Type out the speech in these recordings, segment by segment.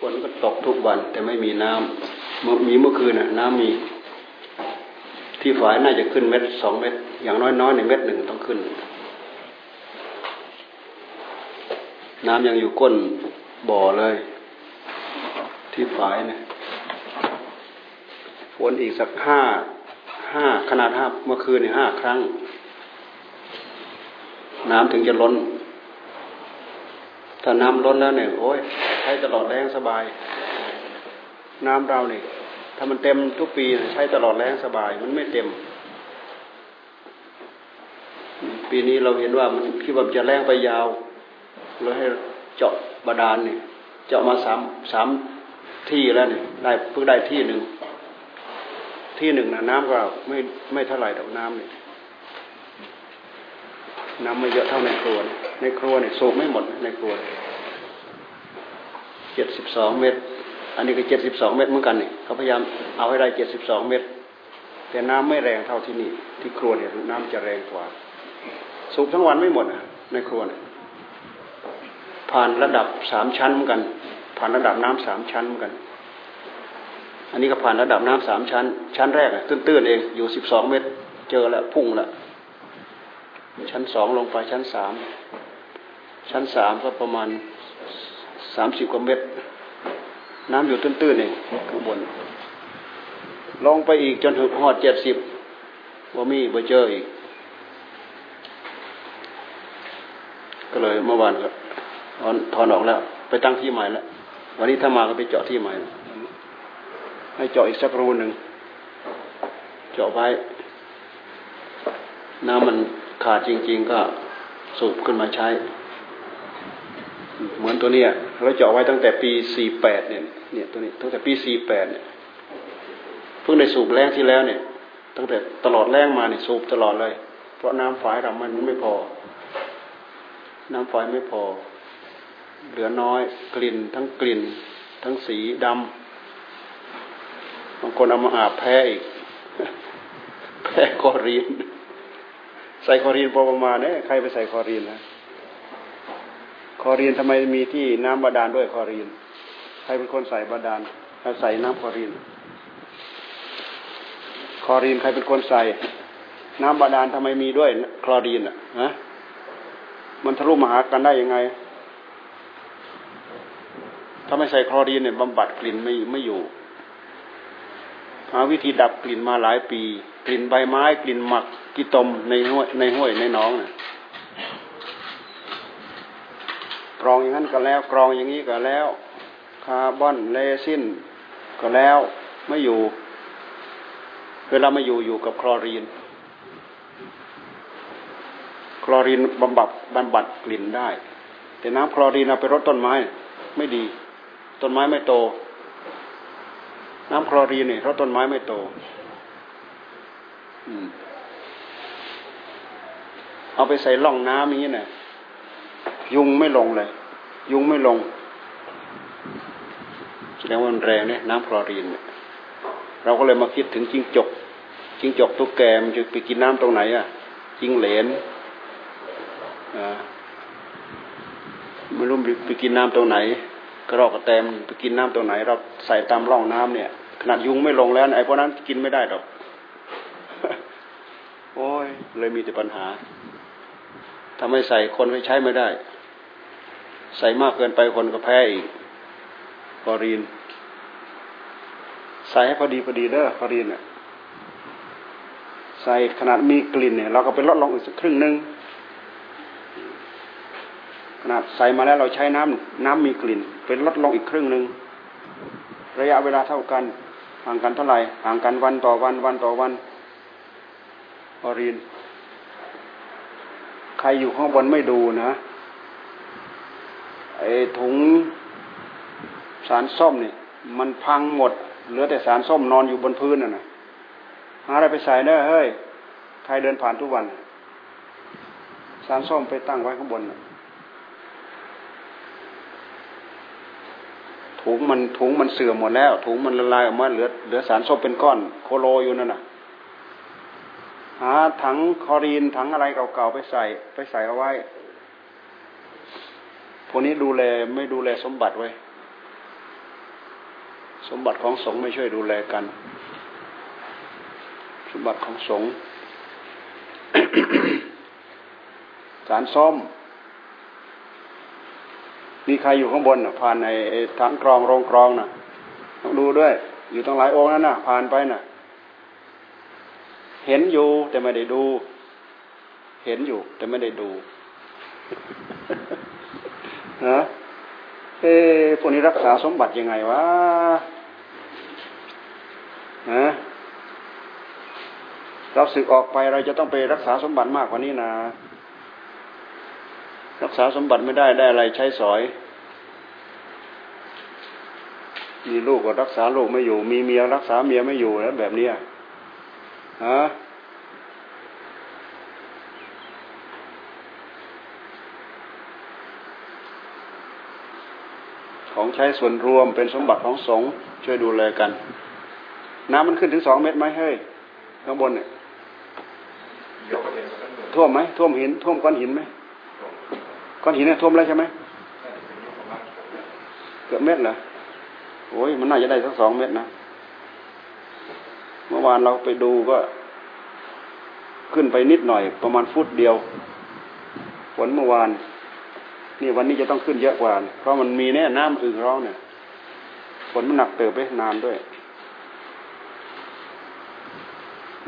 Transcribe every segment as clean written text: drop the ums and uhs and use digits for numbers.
ฝนก็ตกทุกวันแต่ไม่มีน้ำเมื่อคืนน้ำมีที่ฝายน่าจะขึ้นเม็ดสองเม็ดอย่างน้อยๆในเม็ดหนึ่งต้องขึ้นน้ำยังอยู่ก้นบ่อเลยที่ฝายเนี่ยฝนอีกสักห้าขนาดห้าเมื่อคืนในห้าครั้งน้ำถึงจะล้นถ้าน้ำล้นแล้วเนี่ยโอ้ยใช้ตลอดแรงสบายน้ำเราเนี่ยถ้ามันเต็มทุกปีใช้ตลอดแรงสบายมันไม่เต็มปีนี้เราเห็นว่ามันคิดว่าจะแรงไปยาวเราให้เจาะบาดาลเนี่ยเจาะมาสามที่แล้วเนี่ยได้เพิ่งได้ที่หนึ่งนะน้ำก็ไม่เท่าไหร่ดอกน้ำเนี่ยน้ำไม่เยอะเท่าในครัวเนี่ยสูบไม่หมดในครัว72 เมตรอันนี้ก็72 เมตรเหมือนกันเนี่ยเขาพยายามเอาให้ได้72 เมตรแต่น้ำไม่แรงเท่าที่นี่ที่ครัวเนี่ยน้ำจะแรงกว่าสูบทั้งวันไม่หมดในครัวเนี่ยผ่านระดับ3ชั้นเหมือนกันผ่านระดับน้ำ3ชั้นเหมือนกันอันนี้ก็ผ่านระดับน้ำ3ชั้นชั้นแรกตื้นๆเองอยู่12 เมตรเจอแล้วพุ่งแล้วชั้น2ลงไปชั้น3ก็ประมาณ30 กว่าเมตรน้ำอยู่ตื้นๆเองข้างบนลงไปอีกจนถึงหอด70ว่ามีบ่เจออีกก็เลยเมื่อวานก็ถอนออกแล้วไปตั้งที่ใหม่แล้ววันนี้ถ้ามาก็ไปเจาะที่ใหม่ให้เจาะอีกสักรูนึงเจาะไว้น้ำมันขาดจริงๆก็สูบขึ้นมาใช้เหมือนตัวเนี้ยเราเจาะไว้ตั้งแต่ปี48เนี่ยตัวนี้ตั้งแต่ปี48เนี่ยเพิ่งได้สูบแรงที่แล้วเนี่ยตั้งแต่ตลอดแรงมาเนี่ยสูบตลอดเลยเพราะน้ำฝายเรามันไม่พอน้ำฝายไม่พอเหลือน้อยกลิ่นทั้งสีดำบางคนเอามาอาบแพ้อีกแพ้คอรีนใส่คอรีนพอประมาณเนี่ยใครไปใส่คอรีนนะคอรีนทำไมมีที่น้ำบาดาลด้วยคอรีนใครเป็นคนใส่บาดาลใครใส่น้ำคอรีนใครเป็นคนใส่น้ำบาดาลทำไมมีด้วยคลอรีนอ่ะฮะมันทะลุมาหากันได้ยังไงถ้าไม่ใส่คลอรีนเนี่ยบำบัดกลิ่นไม่อยู่หาวิธีดับกลิ่นมาหลายปีกลิ่นใบไม้กลิ่นหมักที่ตมในห้วยในหนองน่ะกรองอย่างนั้นก็แล้วกรองอย่างนี้ก็แล้วคาร์บอนเรซินก็แล้วไม่อยู่เวลาไม่อยู่กับคลอรีนบำบัดกลิ่นได้แต่น้ำคลอรีนเอาไปรดต้นไม้ไม่ดีต้นไม้ไม่โตน้ำคลอรีนเนี่ยรดต้นไม้ไม่โตเอาไปใส่ร่องน้ำอย่างนี้น่ะยุงไม่ลงเลยแสดงว่ามันแรงเนี่ยน้ำคลอรีนเนี่ยเราก็เลยมาคิดถึงจิ้งจกตุ๊กแกมันจะไปกินน้ำตรงไหนอ่ะจิ้งเหลนไม่รู้ไปกินน้ำตรงไหนกระรอกกระแตมไปกินน้ำตรงไหนเราใส่ตามร่องน้ำเนี่ยขนาดยุงไม่ลงแล้วไอ้พวกนั้นกินไม่ได้หรอกโอ้ยเลยมีแต่ปัญหาถ้าไม่ใส่คนก็ใช้ไม่ได้ใส่มากเกินไปคนก็แพ้อีกคลอรีนใส่ให้พอดีเด้อคลอรีนเนี่ยใส่ขนาดมีกลิ่นเนี่ยเราก็ไปลดลงอีกสักครึ่งนึงขนาดใส่มาแล้วเราใช้น้ำมีกลิ่นไปลดลงอีกครึ่งนึงระยะเวลาเท่ากันห่างกันเท่าไหร่ห่างกันวันต่อวันคลอรีนใครอยู่ข้างบนไม่ดูนะไอ้ถุงสารส้มนี่มันพังหมดเหลือแต่สารส้มนอนอยู่บนพื้นน่ะหาอะไรไปใส่เด้อเฮ้ยใครเดินผ่านทุกวันสารส้มไปตั้งไว้ข้างบนน่ะถุงมันเสื่อมหมดแล้วถุงมันละลายออกมาเหลือสารส้มเป็นก้อนโคโลอยู่นั่นน่ะหาถังคลอรีนถังอะไรเก่าๆไปใส่เอาไว้พวกนี้ดูแลไม่ดูแลสมบัติไว้ สมบัติของสงฆ์ไม่ช่วยดูแลกันสมบัติของสงฆ์ การซ้อมมีใครอยู่ข้างบนน่ะผ่านในถังกรองโรงกรองน่ะต้องดูด้วยอยู่ตั้งหลายองค์นั้นน่ะผ่านไปน่ะเห็นอยู่แต่ไม่ได้ดูเห็นอยู่แต่ไม่ได้ดูนะพวกนี้รักษาสมบัติยังไงวะนะเราสึกออกไปเราจะต้องไปรักษาสมบัติมากกว่านี้นะรักษาสมบัติไม่ได้ได้อะไรใช้สอยมีลูกก็รักษาลูกไม่อยู่มีเมียรักษาเมียไม่อยู่แล้วแบบนี้ฮะของใช้ส่วนรวมเป็นสมบัติของสงฆ์ช่วยดูแลกันน้ำมันขึ้นถึง2 เมตรไหมเฮ้ยข้างบนเนี่ยท่วมไหมท่วมหินท่วมก้อนหินไหมก้อนหินเนี่ยท่วมแล้วใช่ไหมเกือบเม็ดเหรอโอ้ยมันน่าจะได้สัก2 เมตรนะเมื่อวานเราไปดูก็ขึ้นไปนิดหน่อยประมาณฟุตเดียวฝนเมื่อวานนี่วันนี้จะต้องขึ้นเยอะกว่าเพราะมันมีแน่น้ำอึ่งร้องเนี่ยฝนมันหนักเติบไปนานด้วย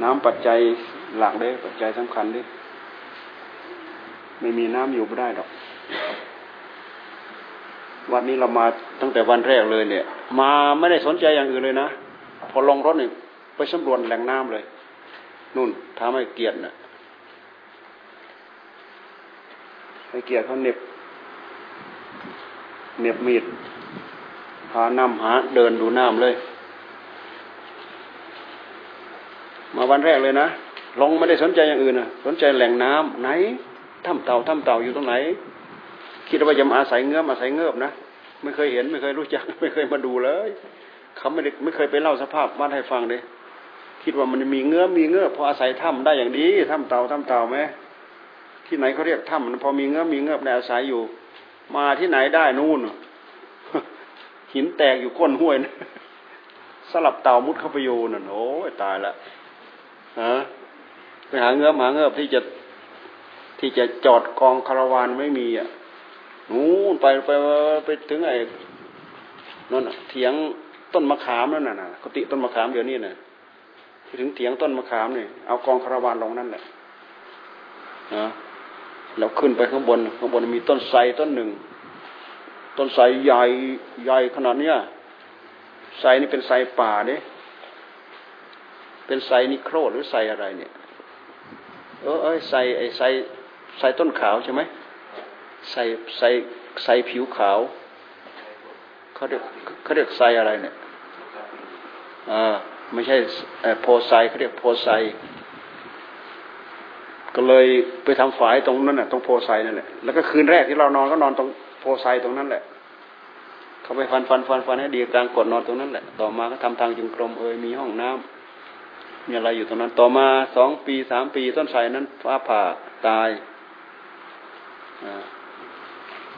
น้ำปัจจัยหลักด้วยปัจจัยสำคัญด้วยไม่มีน้ำอยู่ไม่ได้หรอกวันนี้เรามาตั้งแต่วันแรกเลยเนี่ยมาไม่ได้สนใจอย่างอื่นเลยนะพอลงรถเนี่ยไปสำรวจแหล่งน้ำเลยนู่นท้าไม้เกียรตินะไอ้เกียรติเขาเน็บมีดพาน้ำหาเดินดูน้ำเลยมาวันแรกเลยนะลงไม่ได้สนใจอย่างอื่นนะสนใจแหล่งน้ำไหนถ้ำเต่าอยู่ตรงไหนคิดว่าจะมาอาศัยเงือบนะไม่เคยเห็นไม่เคยรู้จักไม่เคยมาดูเลยเขาไม่เคยไปเล่าสภาพบ้านให้ฟังเลยคิดว่ามันมีเงือบพออาศัยถ้ำได้อย่างดีถ้ำเต่าไหมที่ไหนเขาเรียกถ้ำมันพอมีเงือบได้อาศัยอยู่มาที่ไหนได้นู่นหินแตกอยู่ก้นห้วยนะสลับเต่ามุดเข้าไปอยู่น่ะโอ้ยตายละฮะไปหาเงือบที่จะจอดกองคาราวานไม่มีอ่ะนู่นไปถึงไอ้นั่นเถียงต้นมะขามนั่นน่ะกุฏิต้นมะขามเดี๋ยวนี้น่ะถึงเถียงต้นมะขามนี่เอากองคาราวานลงนั่นแหละนะเราขึ้นไปข้างบนมีต้นไทรต้นหนึ่งต้นไทรใหญ่ขนาดเนี้ยไทรนี่เป็นไทรป่าเนี่ยเป็นไทรนิโครหรือไทรอะไรเนี่ยไทรต้นขาวใช่ไหมไทรผิวขาวเขาเรียกไทรอะไรเนี่ยไม่ใช่โพไซเขาเรียกโพไซก็เลยไปทำฝายตรงนั้นน่ะตรงโพไซนั่นแหละแล้วก็คืนแรกที่เรานอนก็นอนตรงโพไซตรงนั้นแหละเขาไปฟันให้ดีกลางกดนอนตรงนั้นแหละต่อมาก็ทำทางจึงกรมมีห้องน้ำมีอะไรอยู่ตรงนั้นต่อมา2-3 ปีต้นไทรนั้นฟ้าผ่าตาย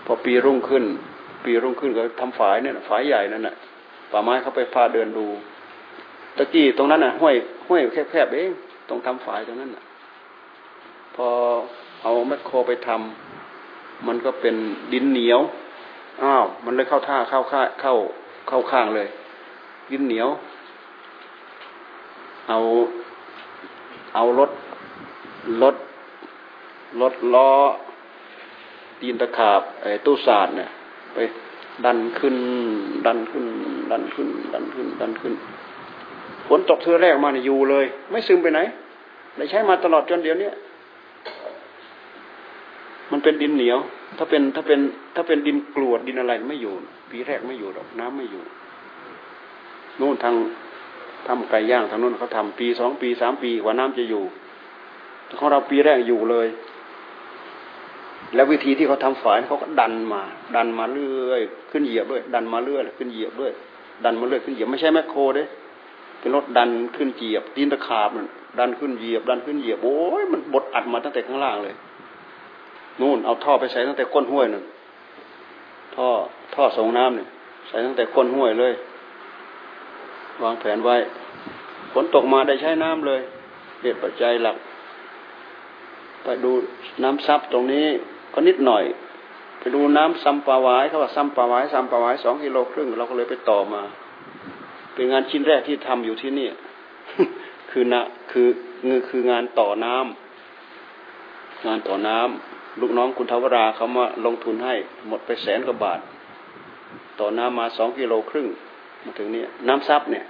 พอปีรุ่งขึ้นก็ทำฝายเนี่ยฝายใหญ่นั่นน่ะป่าไม้เขาไปพาเดินดูตะกี้ตรงนั้นน่ะห้วยแคบเองตรงทำฝายตรงนั้นน่ะพอเอาแมคโครไปทำมันก็เป็นดินเหนียวอ้าวมันเลยเข้าข้างเลยดินเหนียวเอารถล้อตีนตะขาบไอ้ตู้สาดเนี่ยไปดันขึ้นฝนตกเทือแรกมาเนี่ยอยู่เลยไม่ซึมไปไหนได้ใช้มาตลอดจนเดี๋ยวนี้มันเป็นดินเหนียวถ้าเป็นดินกรวดดินอะไรไม่อยู่ปีแรกไม่อยู่หรอกน้ำไม่อยู่นู่นทางทำไก่ย่างทางนู้นเขาทำปี 2 ปี 3 ปีกว่าน้ำจะอยู่ของเราปีแรกอยู่เลยแล้ววิธีที่เขาทำฝายเขาก็ดันมาเรื่อยขึ้นเหยียบด้วยดันมาเรื่อยขึ้นเหยียบไม่ใช่แมคโครเด้เป็นรถดันขึ้นเหยียบตีนตะขาบมันดันขึ้นเหยียบโอ้ยมันบดอัดมาตั้งแต่ข้างล่างเลยนู่นเอาท่อไปใส่ตั้งแต่ก้นห้วยนั่นท่อส่งน้ำเนี่ยใส่ตั้งแต่ก้นห้วยเลย วางแผนไว้ฝนตกมาได้ใช้น้ำเลยเหตุปัจจัยหลักไปดูน้ำซับตรงนี้ก็นิดหน่อยไปดูน้ำซัมปาวายเขาว่าซัมปาวาย2.5 กิโลเราก็เลยไปต่อมาเป็นงานชิ้นแรกที่ทำอยู่ที่นี่ คืองานต่อน้ำลูกน้องคุณทวราเขามาลงทุนให้หมดไป100,000 กว่าบาทต่อน้ำมา2.5 กิโลมาถึงนี่น้ำซับเนี่ย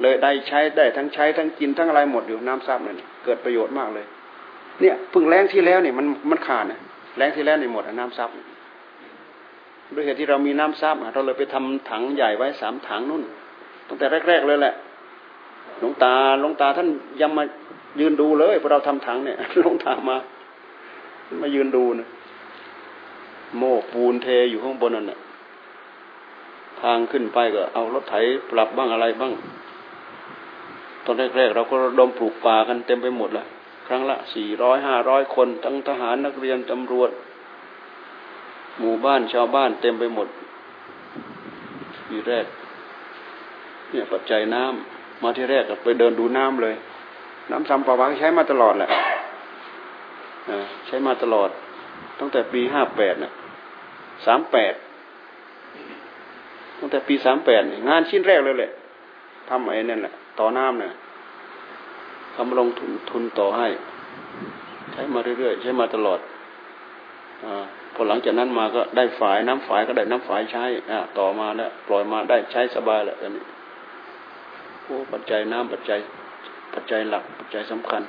เลยได้ใช้ได้ทั้งใช้ทั้งกินทั้งอะไรหมดอยู่น้ำซับเนี่ยเกิดประโยชน์มากเลยเนี่ยพึ่งแรงที่แล้วเนี่ยมันขาดเนี่ยแรงที่แล้วเนี่ยหมดน้ำซับด้วยเหตุที่เรามีน้ำซับเราเลยไปทำถังใหญ่ไว้3 ถังนู่นตั้งแต่แรกๆเลยแหละหลวงตาท่านยังมายืนดูเลยพอเราทำถังเนี่ยหลวงตามายืนดูนะโม่ปูนเทอยู่ข้างบนนั่นแหละทางขึ้นไปก็เอารถไถปรับบ้างอะไรบ้างตอนแรกๆเราก็ระดมปลูกป่ากันเต็มไปหมดเลยครั้งละ 400-500 คนทั้งทหารนักเรียนตำรวจหมู่บ้านชาวบ้านเต็มไปหมดทีแรกเนี่ยปัจจัยน้ำมาที่แรกก็ไปเดินดูน้ำเลยน้ำซ้ำปะวะใช้มาตลอดแหละใช้มาตลอดตั้งแต่ปี58นะ38ตั้งแต่ปี38งานชิ้นแรกเลยแหละทำไอ้นั่นแหละต่อน้ำเนี่ยทำลงทุนต่อให้ใช้มาเรื่อยๆใช้มาตลอดพอหลังจากนั้นมาก็ได้ฝายน้ำฝายก็ได้น้ำฝายใช้ต่อมาแล้วปล่อยมาได้ใช้สบายแล้วอันนี้โอ้ปัจจัยน้ำปัจจัยหลักปัจจัยสำคัญ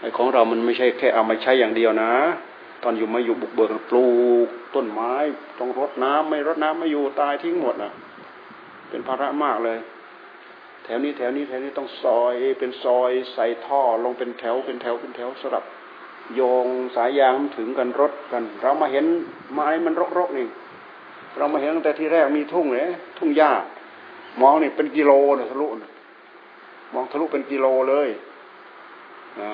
ไอ้ของเรามันไม่ใช่แค่เอามาใช้อย่างเดียวนะตอนอยู่มาอยู่บุกเบิกปลูกต้นไม้ต้องรดน้ำไม่อยู่ตายทิ้งหมดนะเป็นภาระมากเลยแถวนี้ต้องซอยเป็นซอยใส่ท่อลงเป็นแถวสลับโยงสายยางถึงกันรถกันเรามาเห็นไม้มันรกๆนี่เรามาเห็นตั้งแต่ที่แรกมีทุ่งเลยทุ่งหญ้ามองนี่เป็นกิโลนะทะลุมองทะลุเป็นกิโลเลยนะ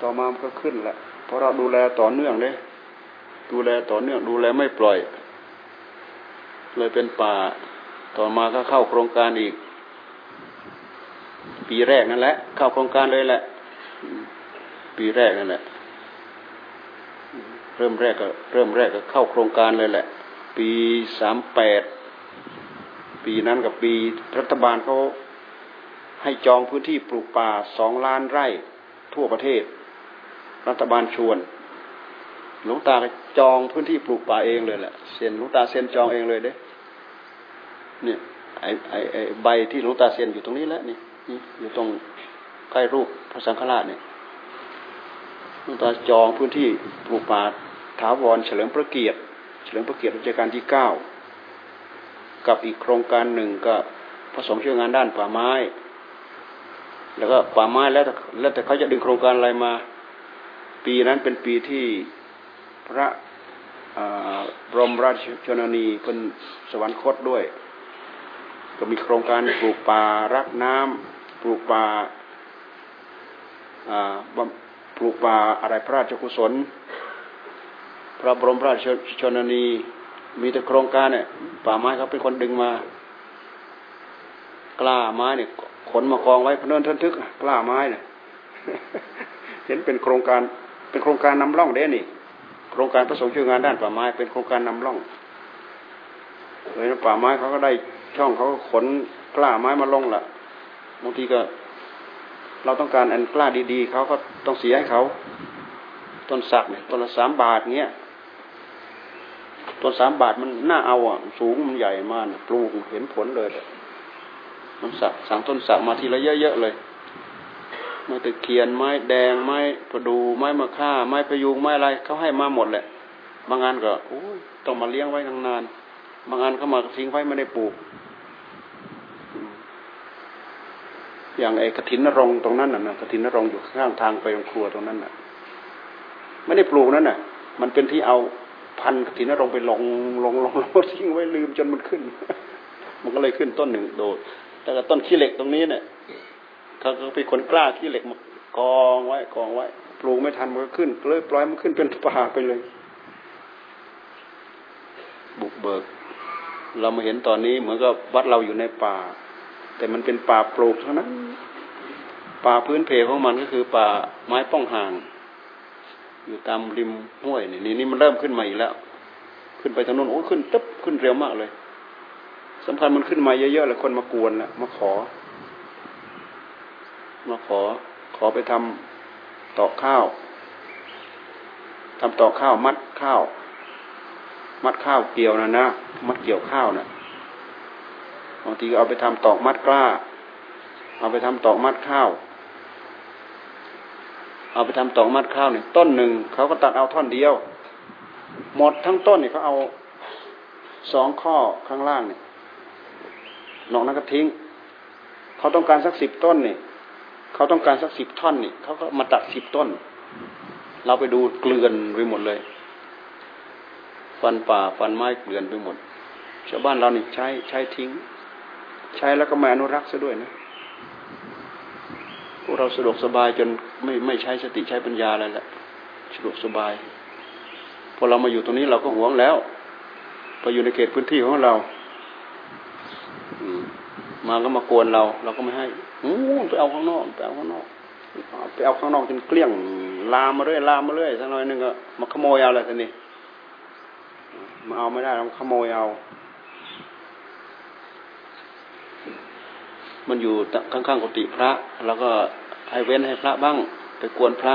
ต่อมามันก็ขึ้นแหละเพราะเราดูแลต่อเนื่องเลยดูแลไม่ปล่อยเลยเป็นป่าต่อมาก็เข้าโครงการอีกปีแรกนั่นแหละเข้าโครงการเลยแหละปีแรกนั่นแหละเริ่มแรกก็เข้าโครงการเลยแหละปี38ปีนั้นกับปีรัฐบาลเขาให้จองพื้นที่ปลูกป่า2,000,000 ไร่ทั่วประเทศรัฐบาลชวนหลวงตาจองพื้นที่ปลูกป่าเองเลยแหละเซ็นหลวงตาเซ็นจองเองเลยเด้เนี่ยไอ้ใบที่หลวงตาเซ็นอยู่ตรงนี้แหละนี่อยู่ตรงใกล้รูปพระสังฆราชเนี่ยหลวงตาจองพื้นที่ปลูกป่าถาวรเฉลิมพระเกียรติรัชกาลที่9กับอีกโครงการหนึ่งก็พระสงฆ์ช่วยงานด้านป่าไม้แล้วก็ป่าไม้แล้วแต่เขาจะดึงโครงการอะไรมาปีนั้นเป็นปีที่พระบรมราชชนนีเพิ่นสวรรคตด้วยก็มีโครงการปลูกป่ารักน้ำปลูกป่าอะไรพระราชกุศลพระบรมราชชนนีมีแต่โครงการเนี่ยป่าไม้เขาเป็นคนดึงมากล้าไม้เนี่ยขนมากองไว้พเนินทึนทึกกล้าไม้เนี่ย เห็นเป็นโครงการนำร่องเด้นี่โครงการประสงค์ช่วยงานด้านป่าไม้เป็นโครงการนำร่องเลยป่าไม้เขาก็ได้ช่องเขาก็ขนกล้าไม้มาลงละบางทีก็เราต้องการอันกล้าดีๆเขาก็ต้องเสียให้เขาต้นสักเนี่ยต้นละ3 บาทเงี้ยต้น3 บาทมันน่าเอาอ่ะสูงมันใหญ่มากปลูกเห็นผลเลยต้นสักต้นสักมาทีละเยอะๆเลยไม้ตะเคียนไม้แดงไม้ประดู่ไม้มะค่าไม้พยุงไม้อะไรเขาให้มาหมดแหละบางงานก็ต้องมาเลี้ยงไว้นานๆบางงานเขามาทิ้งไว้ไม่ได้ปลูกอย่างไอ้กฐินนรงค์ตรงนั้นน่ะกฐินนรงค์อยู่ข้างทางไปโรงครัวตรงนั้นน่ะไม่ได้ปลูกนั่นน่ะมันเป็นที่เอาพันกฐินนรงค์ไปลงทิ้งไว้ลืมจนมันขึ้นมันก็เลยขึ้นต้นหนึ่งโดดแต่ก็ต้นขี้เหล็กตรงนี้เนี่ยเขาก็เป็นคนกล้าขี้เหล็กมากองไว้ปลูกไม่ทันมันก็ขึ้นเลยปล่อยมันขึ้นเป็นป่าไปเลยบุกเบิก เรามาเห็นตอนนี้เหมือนกับวัดเราอยู่ในป่าแต่มันเป็นป่าปลูกเท่านั้นป่าพื้นเพของมันก็คือป่าไม้ป้องห่างอยู่ตามริมห้วยนี่มันเริ่มขึ้นมาอีกแล้วขึ้นไปทางโน้นโอ้ขึ้นตึ๊บขึ้นเร็วมากเลยสำคัญมันขึ้นมาเยอะๆเลยคนมากวนแล้วมาขอไปทำตอกข้าวมัดข้าวเกี่ยวนะมัดเกี่ยวข้าวนะบางทีเอาไปทำตอกมัดกล้าเอาไปทำตอกมัดข้าวเนี่ยต้นหนึ่งเขาก็ตัดเอาท่อนเดียวหมดทั้งต้นเนี่ยเขาเอา2ข้อข้างล่างเนี่ยนอกนั้นก็ทิ้งเขาต้องการสัก10ต้นเนี่ยเขาต้องการสัก10ท่อนเนี่ยเขาก็มาตัด10ต้นเราไปดูเกลื่อนไปหมดเลยฟันป่าฟันไม้เกลื่อนไปหมดชาวบ้านเราเนี่ยใช้ทิ้งใช้แล้วก็ไม่อนุรักษ์ซะด้วยนะพวกเราสะดวกสบายจนไม่ใช้สติใช้ปัญญาอะไรละสะดวกสบายพอเรามาอยู่ตรงนี้เราก็หวงแล้วพออยู่ในเขตพื้นที่ของเรามาก็มากวนเราเราก็ไม่ให้ไปเอาข้างนอกจนเกลี้ยงลามมาเรื่อยสักหน่อยนึงก็มาขโมยเอาอะไรกันนี่มาเอาไม่ได้เราขโมยเอามันอยู่ข้างๆกุฏิพระแล้วก็ให้เว้นให้พระบ้างไปกวนพระ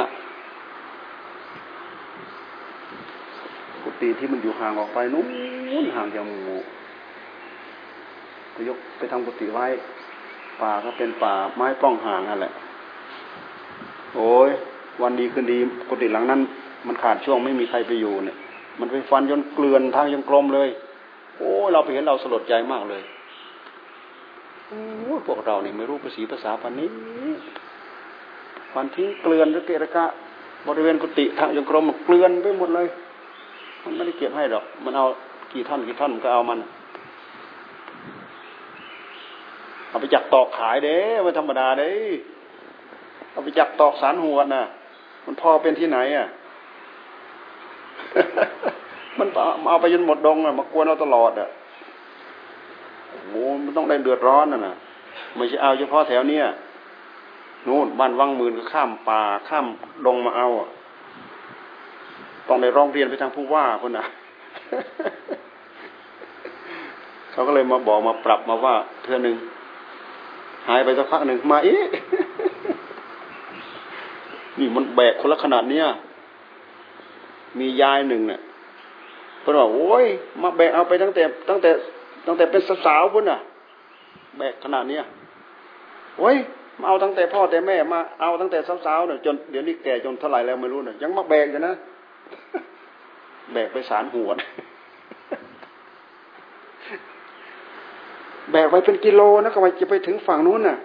กุฏิที่มันอยู่ห่างออกไปนู้นห่างจากหมู่ก็ยกไปทำกุฏิไว้ป่าก็เป็นป่าไม้ป้องห่างนั่นแหละโอ้ยวันดีคืนดีกุฏิหลังนั้นมันขาดช่วงไม่มีใครไปอยู่เนี่ยมันไปฟันจนเกลื่อนทางจนกลมเลยโอ้ยเราไปเห็นเราสลดใจมากเลยพวกเราเนี่ยไม่รู้ภาษีภาษาปานนี้ฟันทิ้งเกลื่อนหรือเกะกะบริเวณกุฏิทางจงกรมเกลื่อนไปหมดเลยมันไม่ได้เก็บให้หรอกมันเอากี่ท่อนมันก็เอามันเอาไปจักตอกขายเด้ไม่ธรรมดาเด้เอาไปจักตอกสารหัวน่ะมันพอเป็นที่ไหนอ่ะ มันเอาไปจนหมดดงอ่ะมากวนเราตลอดอ่ะโอ้มันต้องได้เดือดร้อนน่ะไม่ใช่เอาเฉพาะแถวเนี้ยนู่นบ้านวังหมื่นก็ข้ามป่าข้ามดงมาเอาต้องได้ร้องเรียนไปทางผู้ว่าคนน่ะ เขาก็เลยมาบอกมาปรับมาว่าเทื่อนึงหายไปสักพักนึงมาอีก นี่มันแบกคนละขนาดเนี้ยมียายหนึ่งน่ะเพิ่นว่าโอ้ยมาแบกเอาไปตั้งแต่เป็นสาวๆพุ่นน่ะแบกขนาดเนี้ยโอ้ยมาเอาตั้งแต่พ่อแต่แม่มาเอาตั้งแต่สาวๆน่ะจนเดี๋ยวนี้แก่จนเท่าไหร่แล้วไม่รู้น่ะยังมาแบกอยู่นะแบกไปสารหัวแบกไปเป็นกิโลนะก็ว่าจะไปถึงฝั่งนู้นน่ะ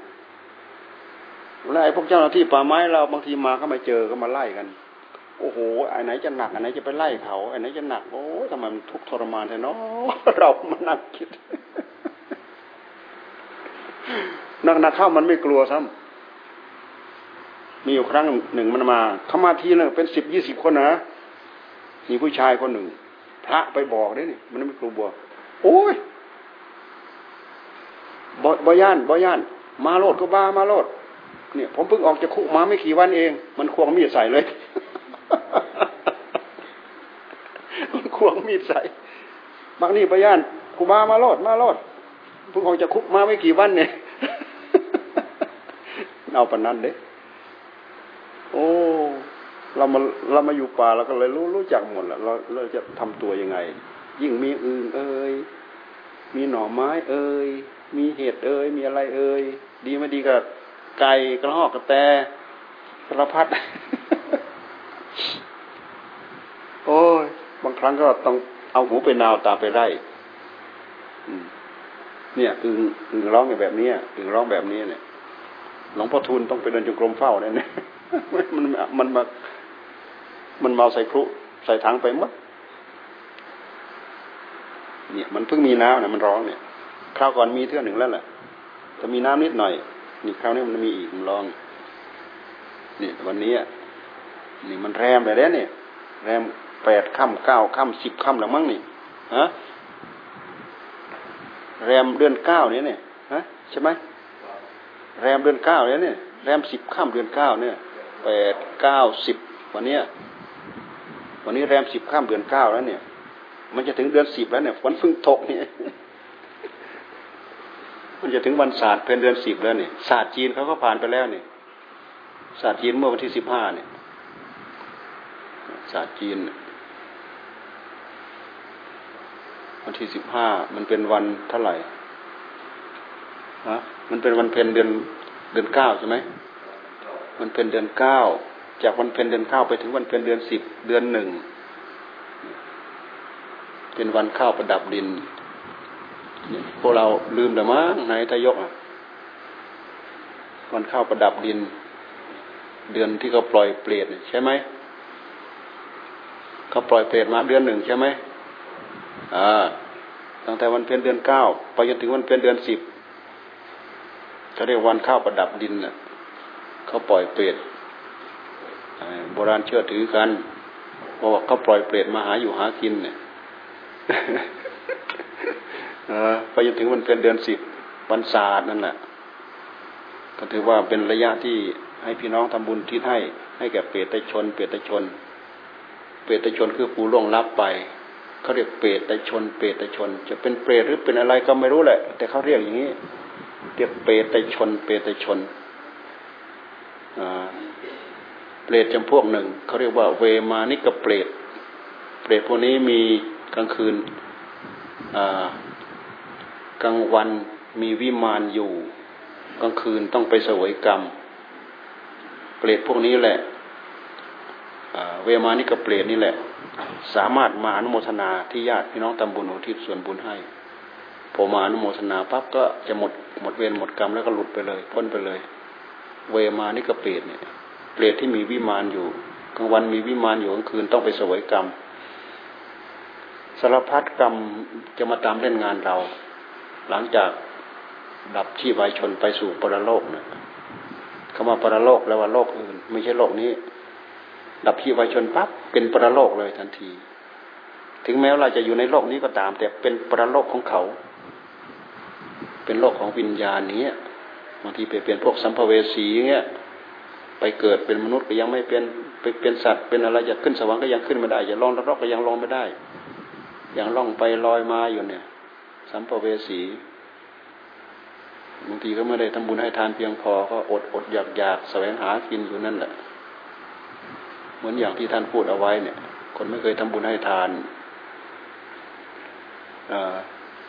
แล้วไอ้พวกเจ้าหน้าที่ป่าไม้เราบางทีมาก็ไม่เจอก็มาไล่กันโอ้โหอันไหนจะหนักอันไหนจะไปไล่เขาอันไหนจะหนักโอ้ยทำไมมันทุกข์ทรมานแท้เนาะเรามานั่งคิดหนักเข้ามันไม่กลัวซ้ำมีอยู่ครั้งหนึ่งมันมาเข้ามาทีนึงเป็น 10-20 คนนะมีผู้ชายคนหนึ่งพระไปบอกด้วยนี่มันไม่กลัวบัวโอ้ยบ่ย่านมาโลดก็บ้ามาโลดเนี่ยผมเพิ่งออกจากคุกมาไม่กี่วันเองมันควงมีดใส่เลยควงมีดใส่บางนี่ไปย่านกูมาโลดเพิ่งออกจากคุกมาไม่กี่วันเนี่ยเอาปานนั้นเด้โอ้เรามาอยู่ป่าเราก็เลยรู้จักหมดแล้วเราจะทำตัวยังไงยิ่งมีอื่นเอ่ยมีหน่อไม้เอ่ยมีเห็ดเอ่ยมีอะไรเอ่ยดีไม่ดีกับไก่กระหอกกระแตสารพัดโอ้ยบางครั้งก็ต้องเอาหูไปนาวตาไปไล่เนี่ยอึ่งร้องแบบนี้อึ่งร้องแบบนี้เนี่ยหลวงพ่อทูลต้องไปเดินจงกรมเฝ้าเนี่ย มันมาใส่ครุใส่ถังไปหมดเนี่ยมันเพิ่งมีน้ำเนี่ยมันร้องเนี่ยคราวก่อนมีเทื่อหนึ่งแล้วแหละแต่มีน้ำนิดหน่อยนี่คราวนี้มันมีอีกมันร้องนี่วันนี้นี่มันแรมเลยแล้วเนี่ยแรม8 ค่ำ 9 ค่ำ 10 ค่ำแล้วมั้งนี่ฮะ แรมเดือนเก้านี้เนี่ยฮะใช่ไหมแรมเดือนเก้านี้เนี่ยแรม10ค่ำเดือนเก้าเนี่ย8 9 10วันนี้แรม10ค่ำเดือนเก้าแล้วเนี่ยมันจะถึงเดือน10แล้วเนี่ยฝนเพิ่งตกเนี่ยมันจะถึงวันศาสตร์เป็นเดือน10แล้วเนี่ยศาสตร์จีนเขาก็ผ่านไปแล้วเนี่ยศาสตร์จีนเมื่อวันที่15เนี่ยศาสตร์จีนวันที่15มันเป็นวันเท่าไหร่ฮะมันเป็นวันเพ็ญเดือนเก้าใช่ไหมมันเป็นเดือนเก้าจากวันเพ็ญเดือนเก้าไปถึงวันเพ็ญเดือน10เดือน1เป็นวันข้าวประดับดินพวกเราลืมหรือมั้งนายทยกอ่ะวันข้าวประดับดินเดือนที่เขาปล่อยเปรตใช่ไหมเขาปล่อยเปรตมาเดือน1ใช่ไหมตั้งแต่วันเพ็ญเดือน9ไปจนถึงวันเพ็ญเดือน10เขาเรียกวันข้าวประดับดินน่ะเขาปล่อยเปรตโบราณเชื่อถือกันบอกว่าเขาปล่อยเปรตมาหาอยู่หากินเนี่ย ไปจนถึงวันเพ็ญเดือน10วันศาสตร์นั่นแหละก็ถือว่าเป็นระยะที่ให้พี่น้องทำบุญที่ให้แก่เปรตชนเปรตชนคือผู้ล่วงลับไปเขาเรียกเปรตชนจะเป็นเปรตหรือเป็นอะไรก็ไม่รู้แหละแต่เขาเรียกอย่างนี้เรียกเปรตชนเปรตจำพวกหนึ่งเขาเรียกว่าเวมานิกเปรตพวกนี้มีกลางคืนกลางวันมีวิมานอยู่กลางคืนต้องไปเสวยกรรมเปรตพวกนี้แหละเวมานิกเปรตนี่แหละสามารถมาอนุโมทนาที่ญาติพี่น้องทำบุญอุทิศส่วนบุญให้พอมาอนุโมทนาปั๊บก็จะหมดเวรหมดกรรมแล้วก็หลุดไปเลยพ้นไปเลยเวมานิกเปรตเนี่ยเปรตที่มีวิมานอยู่กลางวันมีวิมานอยู่กลางคืนต้องไปเสวยกรรมสารพัดกรรมจะมาตามเล่นงานเราหลังจากดับชีวายชนไปสู่ปรโลกเนี่ยคำว่าปรโลกแล้วว่าโลกอื่นไม่ใช่โลกนี้ดับชีวายชนปั๊บเป็นปรโลกเลยทันทีถึงแม้ว่าเราจะอยู่ในโลกนี้ก็ตามแต่เป็นปรโลกของเขาเป็นโลกของวิญญาณนี้บางทีไปเป็นพวกสัมภเวสีเงี้ยไปเกิดเป็นมนุษย์ก็ยังไม่เป็นไปเป็นสัตว์เป็นอะไรอยากขึ้นสวรรค์ก็ยังขึ้นไม่ได้อยากล่องนรกก็ยังล่องไม่ได้ยังล่องไปลอยมาอยู่เนี่ยสัมภเวสีบางทีก็ไม่ได้ทำบุญให้ทานเพียงพอก็อดอยากแสวงหากินอยู่นั่นแหละเหมือนอย่างที่ท่านพูดเอาไว้เนี่ยคนไม่เคยทำบุญให้ทาน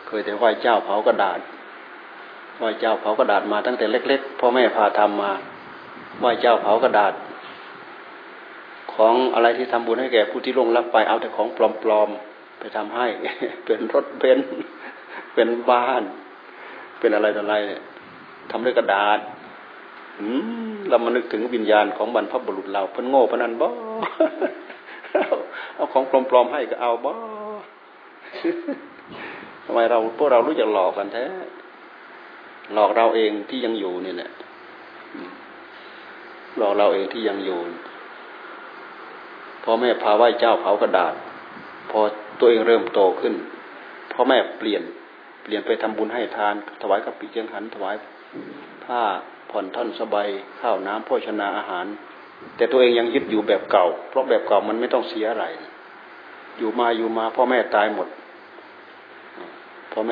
เคยแต่ไหว้เจ้าเผากระดาษไหว้เจ้าเผากระดาษมาตั้งแต่เล็กๆพ่อแม่พาทำมาไหว้เจ้าเผากระดาษของอะไรที่ทำบุญให้แก่ผู้ที่ล่วงลับไปเอาแต่ของปลอมๆไปทำให้ เป็นรถเบนซ์เป็นบ้านเป็นอะไรต่ออะไรเนี่ยทำด้วยกระดาษเรามานึกถึงวิญญาณของบรรพบุรุษเราเพิ่นโง่เพิ่นนั่นบ่ เอาของปลอมๆให้ก็เอาบ่ ทำไมพวกเรารู้จักหลอกกันแท้หลอกเราเองที่ยังอยู่นี่แหละเราเองที่ยังอยู่พ่อแม่พาไหว้เจ้าเผากระดาษพอตัวเองเริ่มโตขึ้นพ่อแม่เปลี่ยนไปทำบุญให้ทานถวายกับปีเจียงหันถวายผ้าผ่อนท่อนสบายข้าวน้ำโภชนาอาหารแต่ตัวเองยังยึดอยู่แบบเก่าเพราะแบบเก่ามันไม่ต้องเสียอะไรอยู่มาพ่อแม่ตายหมดแ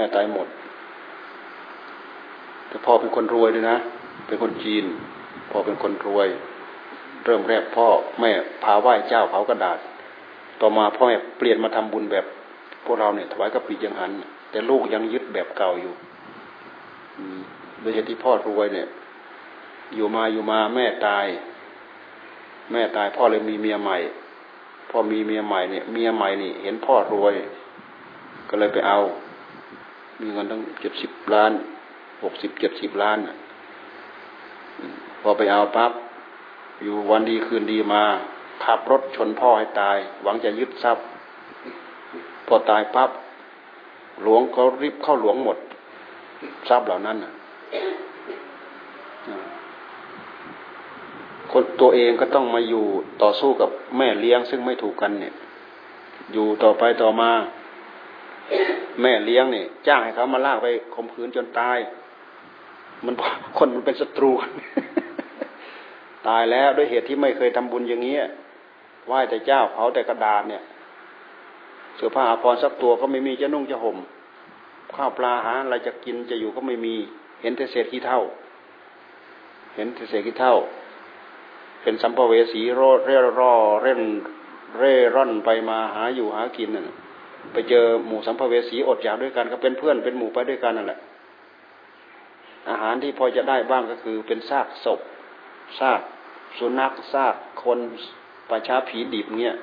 ต่พ่อเป็นคนรวยด้วยนะเป็นคนจีนพ่อเป็นคนรวยเริ่มแรกพ่อแม่พาไหว้เจ้าเผากระดาษต่อมาพ่อแม่เปลี่ยนมาทำบุญแบบพวกเราเนี่ยถวายกับปีเจียงหันแต่ลูกยังยึดแบบเก่าอยู่โดยเหตุที่พ่อรวยเนี่ยอยู่มาแม่ตายพ่อเลยมีเมียใหม่พ่อมีเมียใหม่เนี่ยเมียใหม่นี่เห็นพ่อรวยก็เลยไปเอามีเงินตั้ง70 ล้าน60-70 ล้านพอไปเอาปั๊บอยู่วันดีคืนดีมาขับรถชนพ่อให้ตายหวังจะยึดทรัพย์พอตายปั๊บหลวงก็รีบเข้าหลวงหมดทรัพย์เหล่านั้นคนตัวเองก็ต้องมาอยู่ต่อสู้กับแม่เลี้ยงซึ่งไม่ถูกกันเนี่ยอยู่ต่อไปต่อมา แม่เลี้ยงนี่จ้างให้เขามาลากไปข่มขืนจนตายมันคนมันเป็นศัตรูกัน ตายแล้วด้วยเหตุที่ไม่เคยทำบุญอย่างนี้ไหว้แต่เจ้าเผาแต่กระดาษเนี่ยเสื้อผ้าอาภรณ์สักตัวก็ไม่มีจะนุ่งจะห่มข้าวปลาหาอะไรจะกินจะอยู่ก็ไม่มีเห็นแต่เศษขี้เถ้าเห็นแต่เศษขี้เถ้าเป็นสัมภเวสีเร่ร่อนไปมาหาอยู่หากินน่ะไปเจอหมู่สัมภเวสีอดอยากด้วยกันก็เป็นเพื่อนเป็นหมู่ไปด้วยกันนั่นแหละอาหารที่พอจะได้บ้างก็คือเป็นซากศพซากสุนัขซากคนป่าช้าผีดิบเนี่ย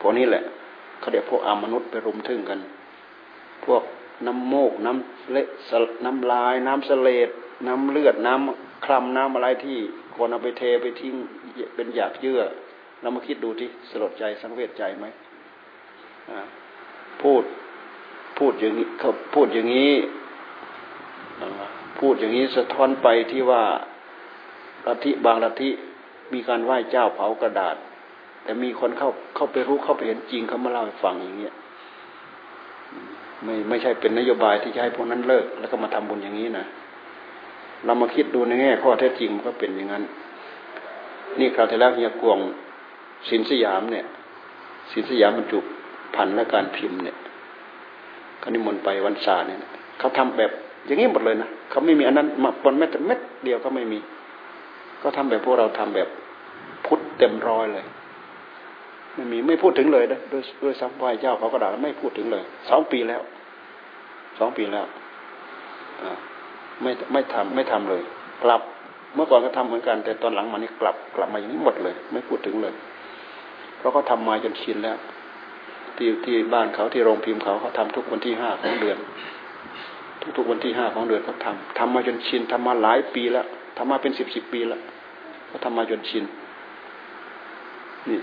พวกนี้แหละเขาเรียกพวกอมนุษย์ไปรุมทึ่งกันพวกน้ำโมกน้ำเละน้ำลายน้ำเสลดน้ำเลือดน้ำคลำน้ำอะไรที่คนเอาไปเทไปทิ้งเป็นหยาบเยื่อเรามาคิดดูที่สลดใจสังเวชใจไหมพูดอย่างนี้เขาพูดอย่างนี้สะท้อนไปที่ว่าลัทธิบางลัทธิมีการไหว้เจ้าเผากระดาษแต่มีคนเข้าไปรู้เข้าไปเห็นจริงเขามาเล่าให้ฟังอย่างเงี้ยไม่ใช่เป็นนโยบายที่จะให้พวกนั้นเลิกแล้วก็มาทำบุญอย่างนี้นะเรามาคิดดูในแง่ข้อเท็จจริงมันก็เป็นอย่างนั้นนี่คราวที่แล้วเฮียกวงศิลป์สยามเนี่ยศิลป์สยามบรรจุพันธุ์และการพิมพ์เนี่ยเขานิมนต์ไปวันศาสตร์เนี่ยเขาทำแบบอย่างนี้หมดเลยนะเขาไม่มีอันนั้นมาปนเม็ดเดียวก็ไม่มีก็ทำแบบพวกเราทำแบบพุทธเต็มร้อยเลยไม่มีไม่พูดถึงเลยนะด้วยซ้ำไหว้เจ้าเขากระดาษไม่พูดถึงเลยสองปีแล้วไม่ทำเลยกลับเมื่อก่อนก็ทำเหมือนกันแต่ตอนหลังมานี่กลับมาอย่างนี้หมดเลยไม่พูดถึงเลยเพราะเขาทำมาจนชินแล้วที่บ้านเขาที่โรงพิมพ์เขาทำทุกวันที่5ของเดือนทุกวันที่5ของเดือนเขาทำมาจนชินทำมาหลายปีแล้วทำมาเป็นสิบปีแล้วเขาทำมาจนชินนี่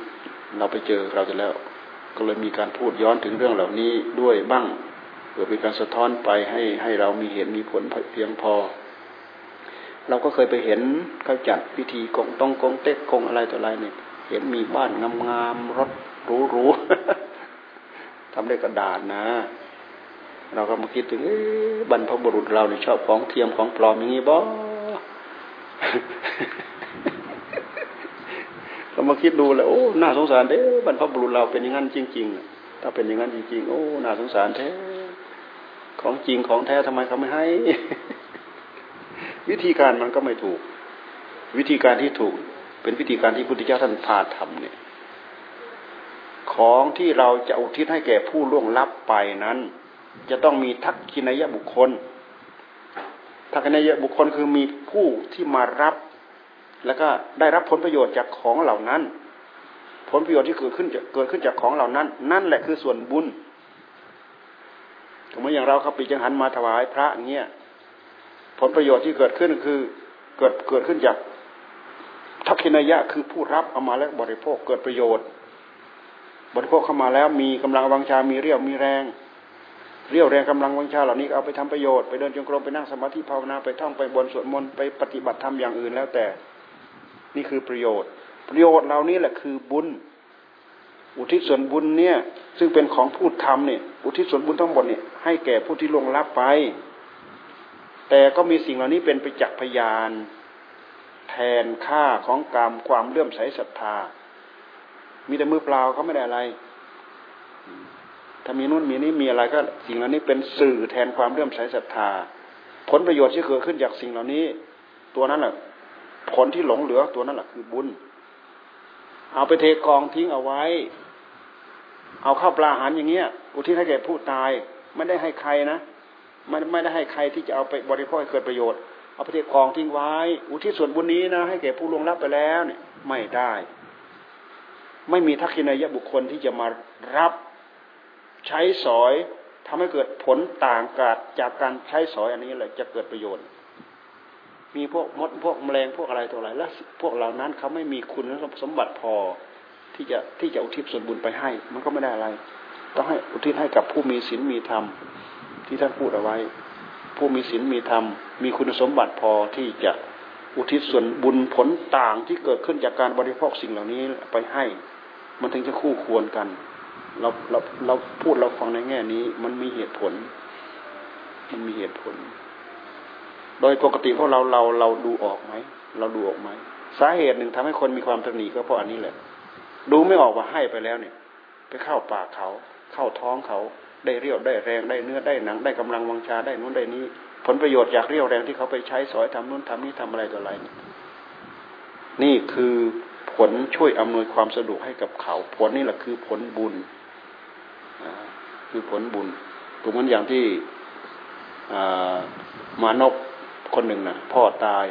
เราไปเจอเราจะแล้วก็เลยมีการพูดย้อนถึงเรื่องเหล่านี้ด้วยบ้างเพื่อเป็นการสะท้อนไปให้เรามีเหตุมีผลเพียงพอเราก็เคยไปเห็นเขาจัดพิธีกงต้องกงเต๊กกงอะไรต่ออะไรเนี่ยเห็นมีบ้านงามๆรถหรูๆทำด้วยกระดาษนะเราก็มาคิดถึงบรรพบุรุษเราเนี่ยชอบของเทียมของปลอมอย่างนี้บ่ เรามาคิดดูแล้วโอ้น่าสงสารแท้บรรพบุรุษเราเป็นอย่างนั้นจริงๆถ้าเป็นอย่างนั้นจริงๆโอ้น่าสงสารแท้ของจริงของแท้ทำไมเขาไม่ให้ วิธีการมันก็ไม่ถูกวิธีการที่ถูกเป็นวิธีการที่พุทธเจ้าท่านพาทำเนี่ยของที่เราจะอุทิศให้แก่ผู้ล่วงลับไปนั้นจะต้องมีทักขิณยบุคคลทักขิณยบุคคลคือมีผู้ที่มารับแล้วก็ได้รับผลประโยชน์จากของเหล่านั้นผลประโยชน์ที่เกิดขึ้นจากของเหล่านั้นนั่นแหละคือส่วนบุญสมมติอย่างเราครับปีจังหันมาถวายพระอย่างเงี้ยผลประโยชน์ที่เกิดขึ้นคือเกิดขึ้นจากทักขิณยะคือผู้รับเอามาแล้วบริโภคเกิดประโยชน์บริโภคเข้ามาแล้วมีกำลังวังชามีเรี่ยวมีแรงเรี่ยวแรงกำลังวังชาเหล่านี้เอาไปทำประโยชน์ไปเดินจงกรมไปนั่งสมาธิภาวนาไปท่องไปบนสวดมนต์ไปปฏิบัติธรรมอย่างอื่นแล้วแต่นี่คือประโยชน์เหล่านี้แหละคือบุญอุทิศส่วนบุญเนี่ยซึ่งเป็นของผู้ทำเนี่ยอุทิศส่วนบุญทั้งหมดเนี่ยให้แก่ผู้ที่ล่วงลับไปแต่ก็มีสิ่งเหล่านี้เป็นประจักษ์พยานแทนค่าของกรรมความเลื่อมใสศรัทธามีแต่มือเปล่าก็ไม่ได้อะไรถ้ามีนู่นมีนี่มีอะไรก็สิ่งเหล่านี้เป็นสื่อแทนความเลื่อมใสศรัทธาผลประโยชน์ที่เกิดขึ้นจากสิ่งเหล่านี้ตัวนั้นแหละผลที่หลงเหลือตัวนั้นแหละคือบุญเอาไปเทกองทิ้งเอาไว้เอาข้าวปลาอาหารอย่างเงี้ยอุทิศให้แก่ผู้ตายไม่ได้ให้ใครนะไม่ได้ให้ใครที่จะเอาไปบริโภคให้เกิดประโยชน์เอาไปเทกองทิ้งไว้อุทิศส่วนบุญนี้นะให้แก่ผู้ล่วงลับไปแล้วเนี่ยไม่ได้ไม่มีทักขิณยบุคคลที่จะมารับใช้สอยทำให้เกิดผลต่างกันจากการใช้สอยอันนี้แหละจะเกิดประโยชน์มีพวกมดพวกแมลงพวกอะไรต่ออะไรและพวกเหล่านั้นเขาไม่มีคุณสมบัติพอที่จะอุทิศส่วนบุญไปให้มันก็ไม่ได้อะไรต้องให้อุทิศให้กับผู้มีศีลมีธรรมที่ท่านพูดเอาไว้ผู้มีศีลมีธรรมมีคุณสมบัติพอที่จะอุทิศส่วนบุญผลต่างที่เกิดขึ้นจากการบริโภคสิ่งเหล่านี้ไปให้มันถึงจะคู่ควรกัน เราพูดเราฟังในแง่นี้มันมีเหตุผลโดยปกติพวกเราดูออกไหมสาเหตุหนึ่งทำให้คนมีความตระหนี่ก็เพราะอันนี้แหละดูไม่ออกว่าให้ไปแล้วเนี่ยไปเข้าปากเขาเข้าท้องเขาได้เรี่ยวได้แรงได้เนื้อได้หนังได้กำลังวังชาได้นู้นได้นี้ผลประโยชน์จากเรี่ยวแรงที่เขาไปใช้สอยทำนู้นทำนี้ทำอะไรต่ออะไรนี่คือผลช่วยอำนวยความสะดวกให้กับเขาผลนี่แหละคือผลบุญถูกมันอย่างที่มานพคนหนึ่งนะพ่อตาย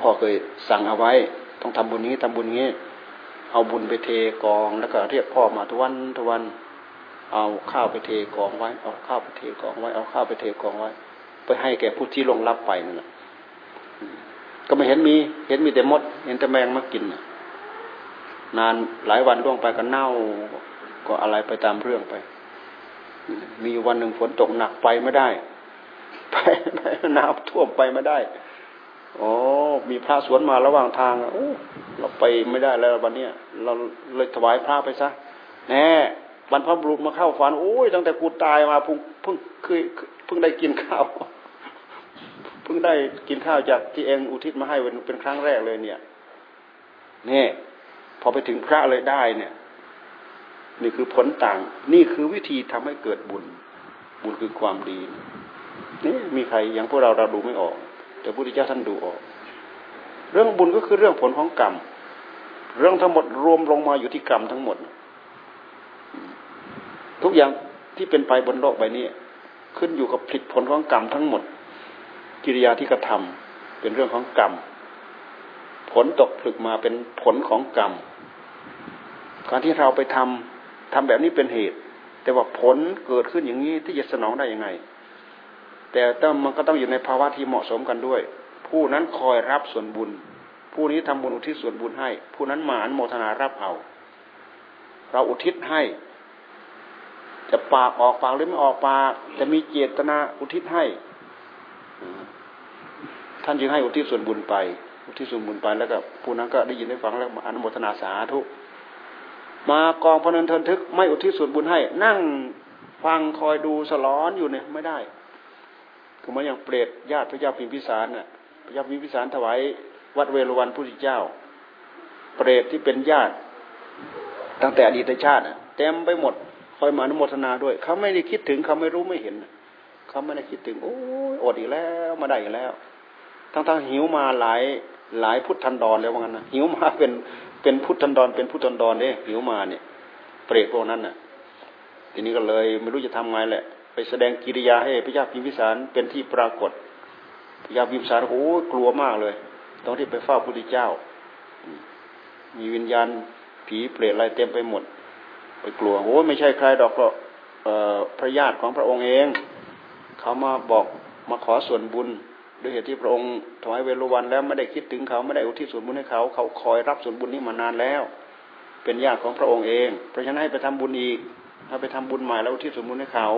พ่อเคยสั่งเอาไว้ต้องทำบุญนี้ทำบุญนี้เอาบุญไปเทกองแล้วก็เรียกพ่อมาทุกวันเอาข้าวไปเทกองไว้ไปให้แก่ผู้ที่ลงรับไปนั่นแหละก็ไม่เห็นมีแต่มดเห็นแต่แมงมากินนานหลายวันล่วงไปก็เน่าก็อะไรไปตามเรื่องไปมีวันหนึ่งฝนตกหนักไปไม่ได้ไปน้ำท่วมไปไม่ได้อ๋อมีพระสวนมาระหว่างทางโอ้เราไปไม่ได้แล้ววันนี้เราเลยถวายพระไปซะแน่บรรพบุรุษมาเข้าฝันโอ้ยตั้งแต่กูตายมาเพิ่งได้กินข้าวจากที่เองอุทิศมาให้เป็นครั้งแรกเลยเนี่ยนี่พอไปถึงพระเลยได้เนี่ยนี่คือผลต่างนี่คือวิธีทำให้เกิดบุญคือความดีนี่มีใครอย่างพวกเราดูไม่ออกแต่พระพุทธเจ้าท่านดูออกเรื่องบุญก็คือเรื่องผลของกรรมเรื่องทั้งหมดรวมลงมาอยู่ที่กรรมทั้งหมดทุกอย่างที่เป็นไปบนโลกใบนี้ขึ้นอยู่กับผลของกรรมทั้งหมดกิริยาที่กระทำเป็นเรื่องของกรรมผลตกผลึกมาเป็นผลของกรรมการที่เราไปทำแบบนี้เป็นเหตุแต่ว่าผลเกิดขึ้นอย่างนี้ที่จะสนองได้ยังไงแต่มันก็ต้องอยู่ในภาวะที่เหมาะสมกันด้วยผู้นั้นคอยรับส่วนบุญผู้นี้ทำบุญอุทิศส่วนบุญให้ผู้นั้นมาอนุโมทนารับเอาเราอุทิศให้จะปากออกปากหรือไม่ออกปากจะมีเจตนาอุทิศให้ท่านจึงให้อุทิศส่วนบุญไปแล้วก็ผู้นั้นก็ได้ยินได้ฟังแล้วมาอนุโมทนาสาธุมากองพนันทึกไม่อุทิศส่วนบุญให้นั่งฟังคอยดูสลอนอยู่เนี่ยไม่ได้ก็เหมือนอย่างเปรตญาติพระเจ้าพิมพิสารน่ะพระเจ้าพิมพิสารถวายวัดเวฬุวันพุทธเจ้าเปรตที่เป็นญาติตั้งแต่อดีตชาติเต็มไปหมดคอยมาอนุโมทนาด้วยเขาไม่ได้คิดถึงเขาไม่รู้ไม่เห็นเขาไม่ได้คิดถึงโอ้ยอดอีกแล้วมาได้อีกแล้วทั้งหิวมาหลายพุทธันดรแล้วว่างั้นนะหิวมาเป็นพุทธันดรเนี่ยหิวมาเนี่ยเปรตพวกนั้นน่ะทีนี้ก็เลยไม่รู้จะทำไงแหละไปแสดงกิริยาให้พระยาพิมพิสารเป็นที่ปรากฏพระยาพิมพิสารโอ้กลัวมากเลยต้องรีบไปเฝ้าพระพุทธเจ้ามีวิญญาณผีเปรตอะไรเต็มไปหมดไปกลัวโอ้ไม่ใช่ใครดอกก็พระญาติของพระองค์เองเขามาบอกมาขอส่วนบุญโดยเหตุที่พระองค์ถวายเวฬุวันแล้วไม่ได้คิดถึงเขาไม่ได้อุทิศส่วนบุญให้เขาเขาคอยรับส่วนบุญนี้มานานแล้วเป็นญาติของพระองค์เองเพราะฉะนั้นให้ไปทำบุญอีกถ้าไปทำบุญใหม่แล้วอุทิศส่วนบุญให้เขา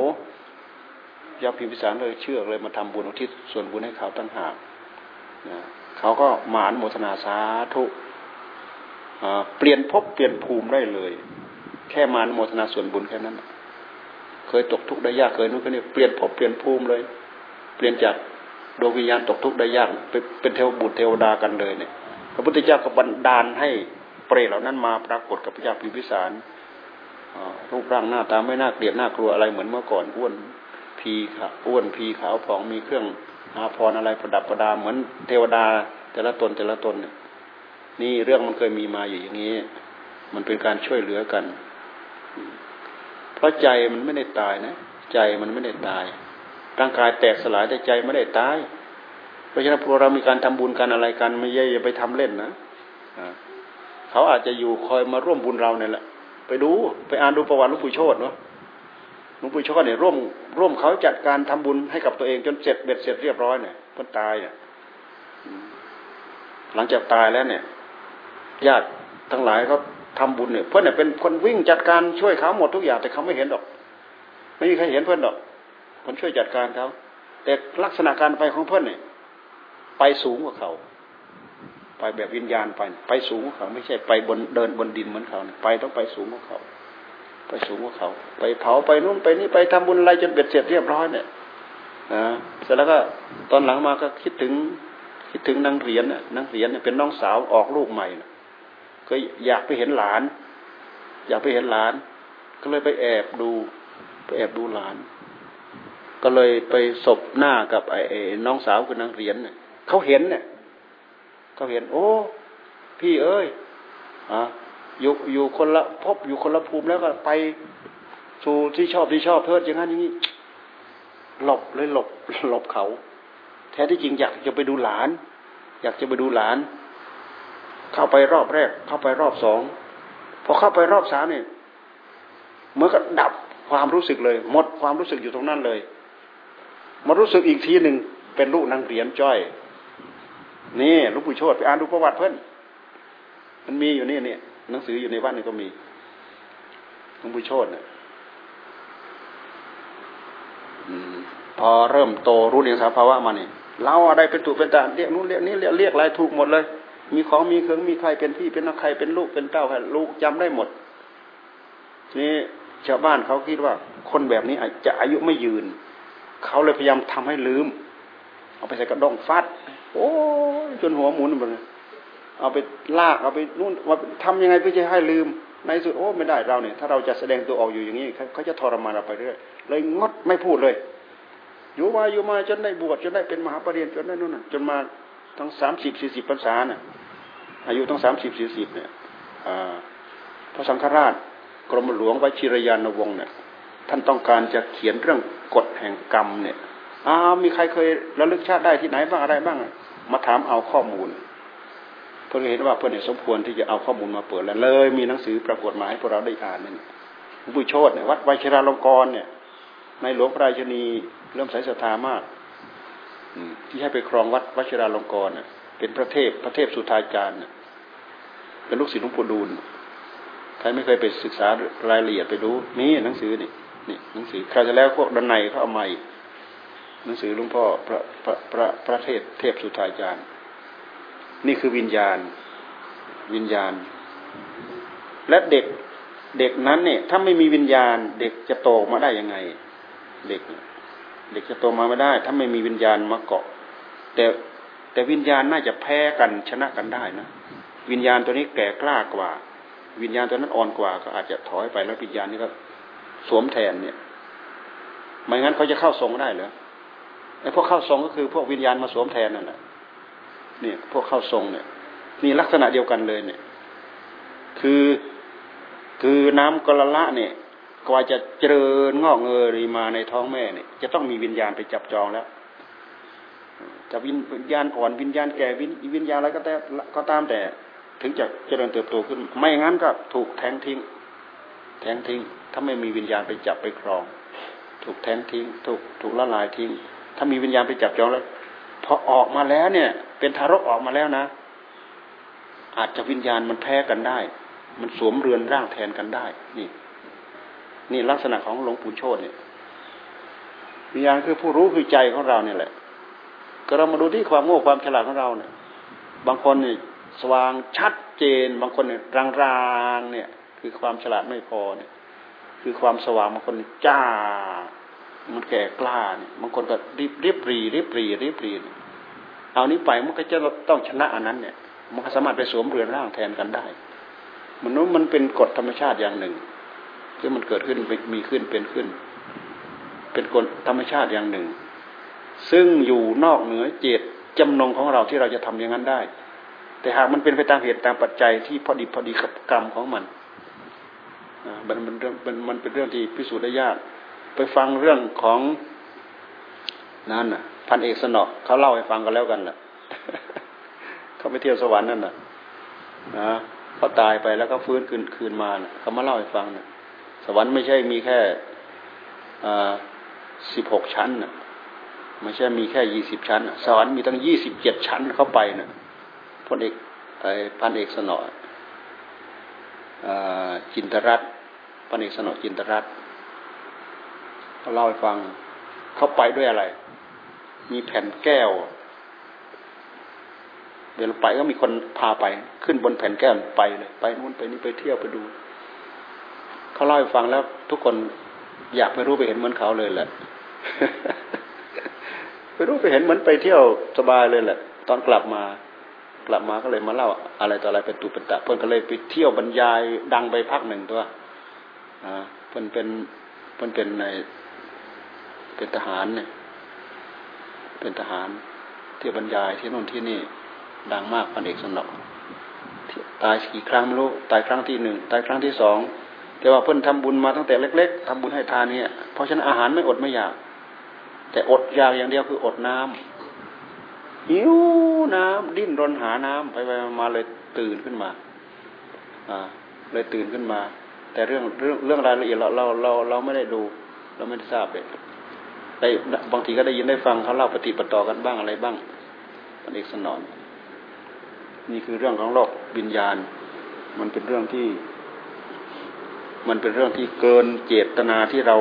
ยาพิมพิสารเลยเชื่อเลยมาทำบุญอุทิศส่วนบุญให้เขาตั้งหากเขาก็หมานโมทนาสาธุเปลี่ยนภพเปลี่ยนภูมิได้เลยแค่หมานโมทนาส่วนบุญแค่นั้นเคยตกทุกข์ได้ยากเคยนู้นเคยนี่เปลี่ยนภพเปลี่ยนภูมิเลยเปลี่ยนจากดวงวิญญาณตกทุกข์ได้ยากเป็นเทวบุตรเทวดากันเลยเนี่ยพระพุทธเจ้าก็บันดาลให้เปรตเหล่านั้นมาปรากฏกับพระยาพิมพิสารรูปร่างหน้าตาไม่น่าเกลียดน่ากลัวอะไรเหมือนเมื่อก่อนอ้วนพีขาวผ่องมีเครื่องอาภรณ์อะไรประดับประดาเหมือนเทวดาแต่ละตนนี่เรื่องมันเคยมีมาอยู่อย่างนี้มันเป็นการช่วยเหลือกันเพราะใจมันไม่ได้ตายนะใจมันไม่ได้ตายร่างกายแตกสลายแต่ใจไม่ได้ตายเพราะฉะนั้นพวกเรามีการทำบุญกันอะไรกันไม่ใช่ไปทำเล่นนะเขาอาจจะอยู่คอยมาร่วมบุญเราเนี่ยแหละไปดูไปอ่านดูประวัติหลวงปู่โชติเนาะหลวงปู่โชติเนี่ยร่วมเขาจัดการทำบุญให้กับตัวเองจนเสร็จเบ็ดเสร็จเรียบร้อยเนี่ยคนตายเนี่ยหลังจากตายแล้วเนี่ยญาติทั้งหลายเขาทำบุญเนี่ยเพื่อนเนี่ยเป็นคนวิ่งจัดการช่วยเขาหมดทุกอย่างแต่เขาไม่เห็นหรอกไม่มีใครเห็นเพื่อนหรอกคนช่วยจัดการเขาแต่ลักษณะการไปของเพื่อนเนี่ยไปสูงกว่าเขาไปแบบวิญญาณไปสูงกว่าเขาไม่ใช่ไปบนเดินบนดินเหมือนเขาไปต้องไปสูงกว่าเขา ไปสูงกว่าเขาไปเผาไปนู่นไปนี่ไปทำบุญอะไรจนเบ็ดเสร็จเรียบร้อยเนี่ยนะเสร็จแล้วก็ตอนหลังมาก็คิดถึงนางเหรียญน่ะนางเหรียญเนี่ยเป็นน้องสาวออกลูกใหม่นะก็อยากไปเห็นหลานก็เลยไปแอบดูหลานก็เลยไปสบหน้ากับไอ้น้องสาวคือนางเหรียญน่ะเขาเห็นเนี่ยเขาเห็นโอ้พี่เอ้ยอยู่คนละพบอยู่คนละภูมิแล้วก็ไปสู่ที่ชอบเถิดอย่างนั้นอย่างนี้หลบเขาแท้ที่จริงอยากจะไปดูหลานเข้าไปรอบแรกเข้าไปรอบสองพอเข้าไปรอบสามเนี่ยเมื่อก็ดับความรู้สึกเลยหมดความรู้สึกอยู่ตรงนั้นเลยมารู้สึกอีกทีหนึ่งเป็นลูกนางเหรียญจ้อยนี่หลวงปู่โชติไปอ่านดูประวัติเพิ่นมันมีอยู่นี่เนี่ยหนังสืออยู่ในบ้านนี่ก็มีหลวงปู่โชติเนี่ยพอเริ่มโตรู้เรียนสภาวะมาเนี่ยเราอะไรเป็นถูกเป็นตาเรียกนู้นเรียกนี้เรียกอะไรถูกหมดเลยมีของมีเครื่องมีใครเป็นพี่เป็นน้องใครเป็นลูกเป็นเต้าใครลูกจำได้หมดทีนี้ชาวบ้านเขาคิดว่าคนแบบนี้อาจจะอายุไม่ยืนเขาเลยพยายามทำให้ลืมเอาไปใส่กระด้งฟัดโอ้จนหัวหมุนหมดเลยเอาไปลากเอาไปนู่นว่าทำยังไงเพื่อจะให้ลืมในสุดโอ้ไม่ได้เราเนี่ยถ้าเราจะแสดงตัวออกอยู่อย่างนี้เขาจะทรมานเราไปเรื่อยเลยงดไม่พูดเลยอยู่มาจนได้บวชจนได้เป็นมหาปริญญาจนได้นู่นน่ะจนมาทั้ง30-40 พรรษาน่ะอายุทั้ง30-40เนี่ยพระสังฆราชกรมหลวงวชิรยานวงศ์เนี่ยท่านต้องการจะเขียนเรื่องกฎแห่งกรรมเนี่ยมีใครเคยระลึกชาติได้ที่ไหนบ้างอะไรบ้างมาถามเอาข้อมูลเพื่อเห็นว่าเพื่อนเนี่ยสมควรที่จะเอาข้อมูลมาเปิดแล้วเลยมีหนังสือปรากฏมาให้พวกเราได้อ่านนั่นหลวงปู่โชติเนี่ยวัดวชิราลงกรณ์เนี่ยในหลวงพระราชินีเริ่มใส่ศรัทธามากที่ให้ไปครองวัดวชิราลงกรณ์เป็นพระเทพสุทายการเป็นลูกศิษย์หลวงปู่ดูลใครไม่เคยไปศึกษารายละเอียดไปดูนี่หนังสือนี่หนังสือคราวที่แล้วพวกด้านในเขาเอามาอีกหนังสือหลวงพ่อพระเทพสุทายการนี่คือวิญญาณและเด็กนั้นเนี่ยถ้าไม่มีวิญญาณเด็กจะโตมาได้ยังไงเด็กจะโตมาไม่ได้ถ้าไม่มีวิญญาณมาเกาะแต่วิญญาณน่าจะแพ้กันชนะกันได้นะวิญญาณตัวนี้แก่กล้ากว่าวิญญาณตัวนั้นอ่อนกว่าก็อาจจะถอยไปแล้ววิญญาณนี้ก็สวมแทนเนี่ยไม่งั้นเขาจะเข้าทรงได้เหรอไอ้พวกเข้าทรงก็คือพวกวิญญาณมาสวมแทนนั่นแหละเนี่ยพวกเข้าทรงเนี่ยนี่ลักษณะเดียวกันเลยเนี่ยคือน้ำกละละเนี่ยกว่าจะเจริญงอกเงยมาในท้องแม่เนี่ยจะต้องมีวิญญาณไปจับจองแล้วจะวิญญาณอ่อนวิญญาณแก่วิญญาณอะไรก็ตามแต่ถึงจะเจริญเติบโตขึ้นไม่งั้นก็ถูกแทงทิ้งถ้าไม่มีวิญญาณไปจับไปครองถูกแทงทิ้งถูกละลายทิ้งถ้ามีวิญญาณไปจับจองแล้วพอออกมาแล้วเนี่ยเป็นทารกออกมาแล้วนะอาจจะวิญญาณมันแพ้กันได้มันสวมเรือนร่างแทนกันได้นี่ลักษณะของหลวงปู่โชติเนี่ยวิญญาณคือผู้รู้คือใจของเราเนี่ยแหละก็เรามาดูที่ความโง่ความฉลาดของเราเนี่ยบางคนนี่สว่างชัดเจนบางคนเนี่ยรางเนี่ยคือความฉลาดไม่พอเนี่ยคือความสว่างบางคนจ้ามันแก่กล้าเนี่ยบางคนก็รีบรีเอานี้ไปมันก็จะต้องชนะอันนั้นเนี่ยมันก็สามารถไปสวมเรือนร่างแทนกันได้มันนู้นมันเป็นกฎธรรมชาติอย่างหนึ่งที่มันเกิดขึ้นมีขึ้นเป็นขึ้นเป็นกฎธรรมชาติอย่างหนึ่งซึ่งอยู่นอกเหนือเจตจำนงของเราที่เราจะทำอย่างนั้นได้แต่หากมันเป็นไปตามเหตุตามปัจจัยที่พอดีกับกรรมของมันมันเป็นเรื่องที่พิสูจน์ได้ยากไปฟังเรื่องของนั่นน่ะพันเอกสนอเขาเล่าให้ฟังกันแล้วกันแหละ เขาไปเที่ยวสวรรค์นั่นน่ะนะเขาตายไปแล้วก็ฟื้นคืนมานะเขามาเล่าให้ฟังนะสวรรค์ไม่ใช่มีแค่16ชั้นนะไม่ใช่มีแค่20ชั้นนะสวรรค์มีตั้ง27ชั้นเข้าไปนะพันเอกสนอจินตรัตน์พันเอกสนอจินตรัตน์เขาเล่าให้ฟังเขาไปด้วยอะไรมีแผ่นแก้วเวลาไปก็มีคนพาไปขึ้นบนแผ่นแก้วไปเลยไปนู่นไปนี่ไปเที่ยวไปดู เขาเล่าให้ฟังแล้วทุกคนอยากไปรู้ไปเห็นเหมือนเขาเลยแหละ ไปรู้ไปเห็นเหมือนไปเที่ยวสบายเลยแหละตอนกลับมาก็เลยมาเล่าอะไรต่ออะไรเป็นตุเป็นตะเพื่อนก็เลยไปเที่ยวบรรยายดังไปพักหนึ่งตัวเพื่อนเป็นในเป็นทหารเนี่ยเป็นทหารที่บรรยายที่โน่นที่นี่ดังมากพันเอกสนองตายกี่ครั้งไม่รู้ตายครั้งที่หนึ่งตายครั้งที่สองแต่ว่าเพื่อนทำบุญมาตั้งแต่เล็กๆทำบุญให้ทานเนี่ยเพราะฉะนั้นอาหารไม่อดไม่อยากแต่อดยาวอย่างเดียวคืออดน้ำหิวน้ำดิ้นรนหาน้ำไปมาเลยตื่นขึ้นมาเลยตื่นขึ้นมาแต่เรื่องรายละเอียดเราไม่ได้ดูเราไม่ได้ทราบเลยได้บางทีก็ได้ยินได้ฟังเขาเล่าปฏิปต่อกันบ้างอะไรบ้างอันเอกสนองนี่คือเรื่องของโลกวิญญาณมันเป็นเรื่องที่เกินเจตนาที่เรา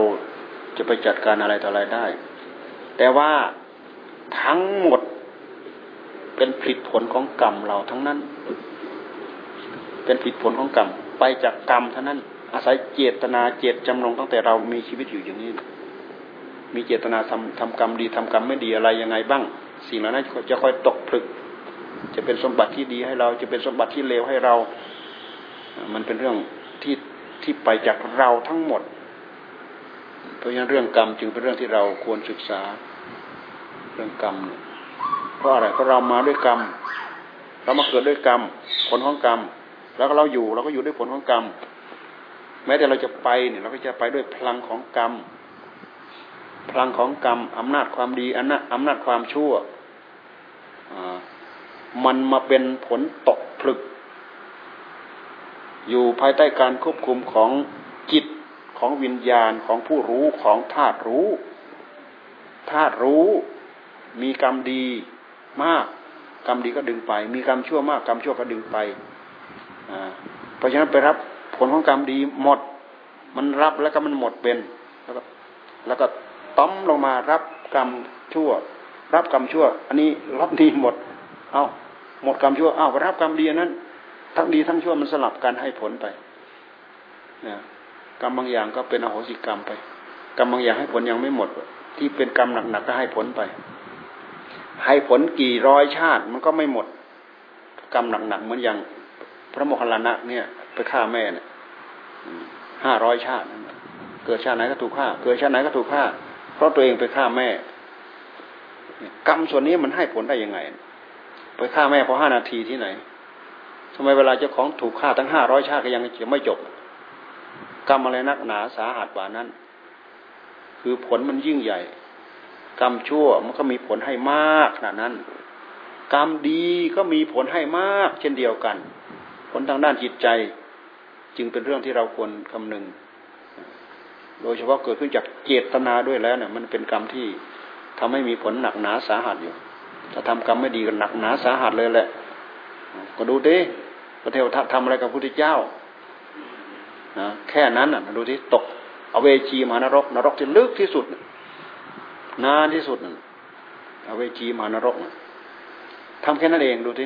จะไปจัดการอะไรต่ออะไรได้แต่ว่าทั้งหมดเป็นผลผลของกรรมเราทั้งนั้นเป็นผลผลของกรรมไปจากกรรมทั้งนั้นอาศัยเจตนาเจตจำนงตั้งแต่เรามีชีวิตอยู่อย่างนี้มีเจตนาทำกรรมดีทำกรรมไม่ดีอะไรยังไงบ้างสิ่งเหล่านั้นจะค่อยตกผลึกจะเป็นสมบัติที่ดีให้เราจะเป็นสมบัติที่เลวให้เรามันเป็นเรื่องที่ไปจากเราทั้งหมดเพราะฉะนั้นเรื่องกรรมจึงเป็นเรื่องที่เราควรศึกษาเรื่องกรรมเพราะอะไรเพราะเรามาด้วยกรรมเรามาเกิดด้วยกรรมผลของกรรมแล้วก็เราก็อยู่ด้วยผลของกรรมแม้แต่เราจะไปเนี่ยเราก็จะไปด้วยพลังของกรรมพลังของกรรมอำนาจความดีอำนาจความชั่วมันมาเป็นผลตกผลึกอยู่ภายใต้การควบคุมของจิตของวิญญาณของผู้รู้ของธาตุรู้ธาตุรู้มีกรรมดีมากกรรมดีก็ดึงไปมีกรรมชั่วมากกรรมชั่วก็ดึงไปเพราะฉะนั้นไปรับผลของกรรมดีหมดมันรับแล้วก็มันหมดเป็นแล้วก็ต้มลงมารับกรรมชั่วรับกรรมชั่วอันนี้รับดีหมดเอาหมดกรรมชั่วเอารับกรรมดีนั้นทั้งดีทั้งชั่วมันสลับกันให้ผลไปนะกรรมบางอย่างก็เป็นอโหสิกรรมไปกรรมบางอย่างให้ผลยังไม่หมดที่เป็นกรรมหนักๆก็ให้ผลไปให้ผลกี่ร้อยชาติมันก็ไม่หมดกรรมหนักๆเหมือนอย่างพระโมคคัลลานะเนี่ยไปฆ่าแม่เนี่ย500ชาติเกิดชาติไหนก็ถูกฆ่าเกิดชาติไหนก็ถูกฆ่าเพราะตัวเองไปฆ่าแม่กรรมส่วนนี้มันให้ผลได้ยังไงไปฆ่าแม่พอ5นาทีที่ไหนทำไมเวลาเจ้าของถูกฆ่าทั้ง500ชาติก็ยังไม่จบกรรมอะไรนักหนาสาหัสกว่านั้นคือผลมันยิ่งใหญ่กรรมชั่วมันก็มีผลให้มากขนาดนั้นกรรมดีก็มีผลให้มากเช่นเดียวกันผลทางด้านจิตใจจึงเป็นเรื่องที่เราควรคำนึงโดยเฉพาะเกิดขึ้นจากเจตนาด้วยแล้วเนี่ยมันเป็นกรรมที่ทำให้มีผลหนักหนาสาหัสอยู่ถ้าทำกรรมไม่ดีก็หนักหนาสาหัสเลยแหละก็ดูดิพระเทวทัตทำอะไรกับพระพุทธเจ้านะแค่นั้นน่ะดูดิตกอเวจีมหานรกนรกที่ลึกที่สุดนานที่สุดน่ะอเวจีมหานรกน่ะทำแค่นั้นเองดูดิ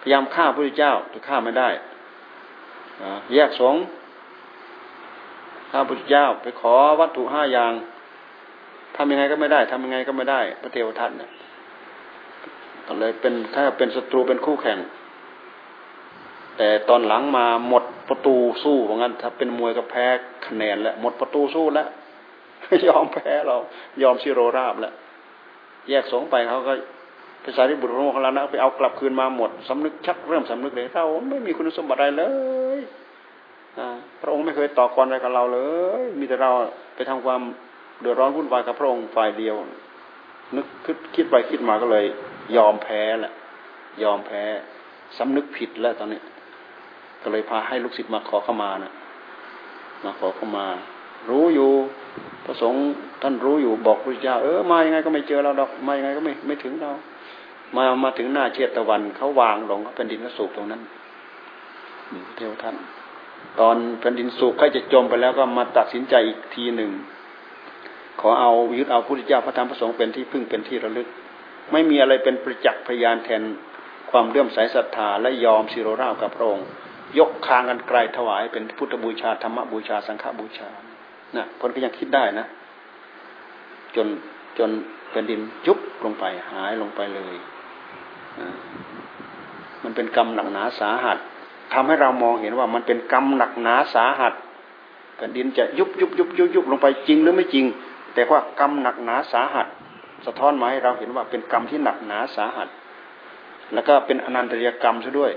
พยายามฆ่าพระพุทธเจ้าแต่ฆ่าไม่ได้แยกสงฆ์ฆ่าพระพุทธเจ้าไปขอวัตถุ5อย่างทำยังไงก็ไม่ได้ทำยังไงก็ไม่ได้พระเทวทัตเนี่ยก็เลยเป็นถ้าเป็นศัตรูเป็นคู่แข่งแต่ตอนหลังมาหมดประตูสู้ว่างั้นถ้าเป็นมวยก็แพ้คะแนนแล้วหมดประตูสู้แล้วยอมแพ้เรายอมชิโรราบแล้วแยกสงฆ์ไปเขาก็พระสารีบุตรพระโมคคัลลานะไปเอากลับคืนมาหมดสำนึกชักเริ่มสำนึกเลยเราไม่มีคุณสมบัติอะไรเลยพระองค์ไม่เคยต่อกรอะไรกับเราเลยมีแต่เราไปทำความเดือดร้อนวุ่นวายกับพระองค์ฝ่ายเดียวนึกคิดไปคิดมาก็เลยยอมแพ้แหละยอมแพ้สำนึกผิดแล้วตอนนี้ก็เลยพาให้ลูกศิษย์มาขอเข้ามานะมาขอเข้ามารู้อยู่พระสงฆ์ท่านรู้อยู่บอกพระเจ้ามายังไงก็ไม่เจอเราดอกมายังไงก็ไม่ถึงเรามาถึงหน้าเชตวันเขาวางลงเขาเป็นดินสูบตรงนั้นเทวทัตตอนเป็นดินสูบใกล้จะจมไปแล้วก็มาตัดสินใจอีกทีหนึ่งขอเอายึดเอาพระพุทธเจ้าพระธรรมพระสงฆ์เป็นที่พึ่งเป็นที่ระลึกไม่มีอะไรเป็นประจักษ์พยานแทนความเลื่อมใสศรัทธาและยอมศิโรราบกับพระองค์ ยกคางกันไกลถวายเป็นพุทธบูชาธรรมบูชาสังฆบูชานะคนก็ยังคิดได้นะจนแผ่นดินยุบลงไปหายลงไปเลยมันเป็นกรรมหนักหนาสาหัสทำให้เรามองเห็นว่ามันเป็นกรรมหนักหนาสาหัสแผ่นดินจะยุบลงไปจริงหรือไม่จริงแต่ว่ากรรมหนักหนาสาหัสสะท้อนมาให้เราเห็นว่าเป็นกรรมที่หนักหนาสาหัสแล้วก็เป็นอนันตริยกรรมซะด้วย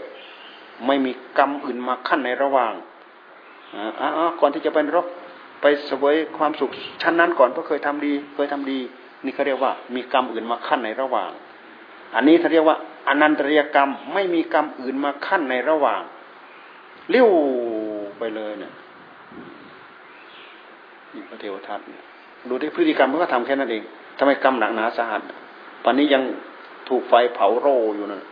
ไม่มีกรรมอื่นมาขั้นในระหว่างก่อนที่จะไปนรกไปเสวยความสุขชั้นนั้นก่อนเพราะเคยทำดีนี่เขาเรียกว่ามีกรรมอื่นมาขั้นในระหว่างอันนี้เขาเรียกว่าอนันตริยกรรมไม่มีกรรมอื่นมาขั้นในระหว่างเลี้ยวไปเลยเนี่ยพระเทวทัตดูที่พฤติกรรมมันก็ทำแค่นั้นเองทำไมกรรมหนักหนาสาหัสตอนนี้ยังถูกไฟเผาโรยอยู่นะ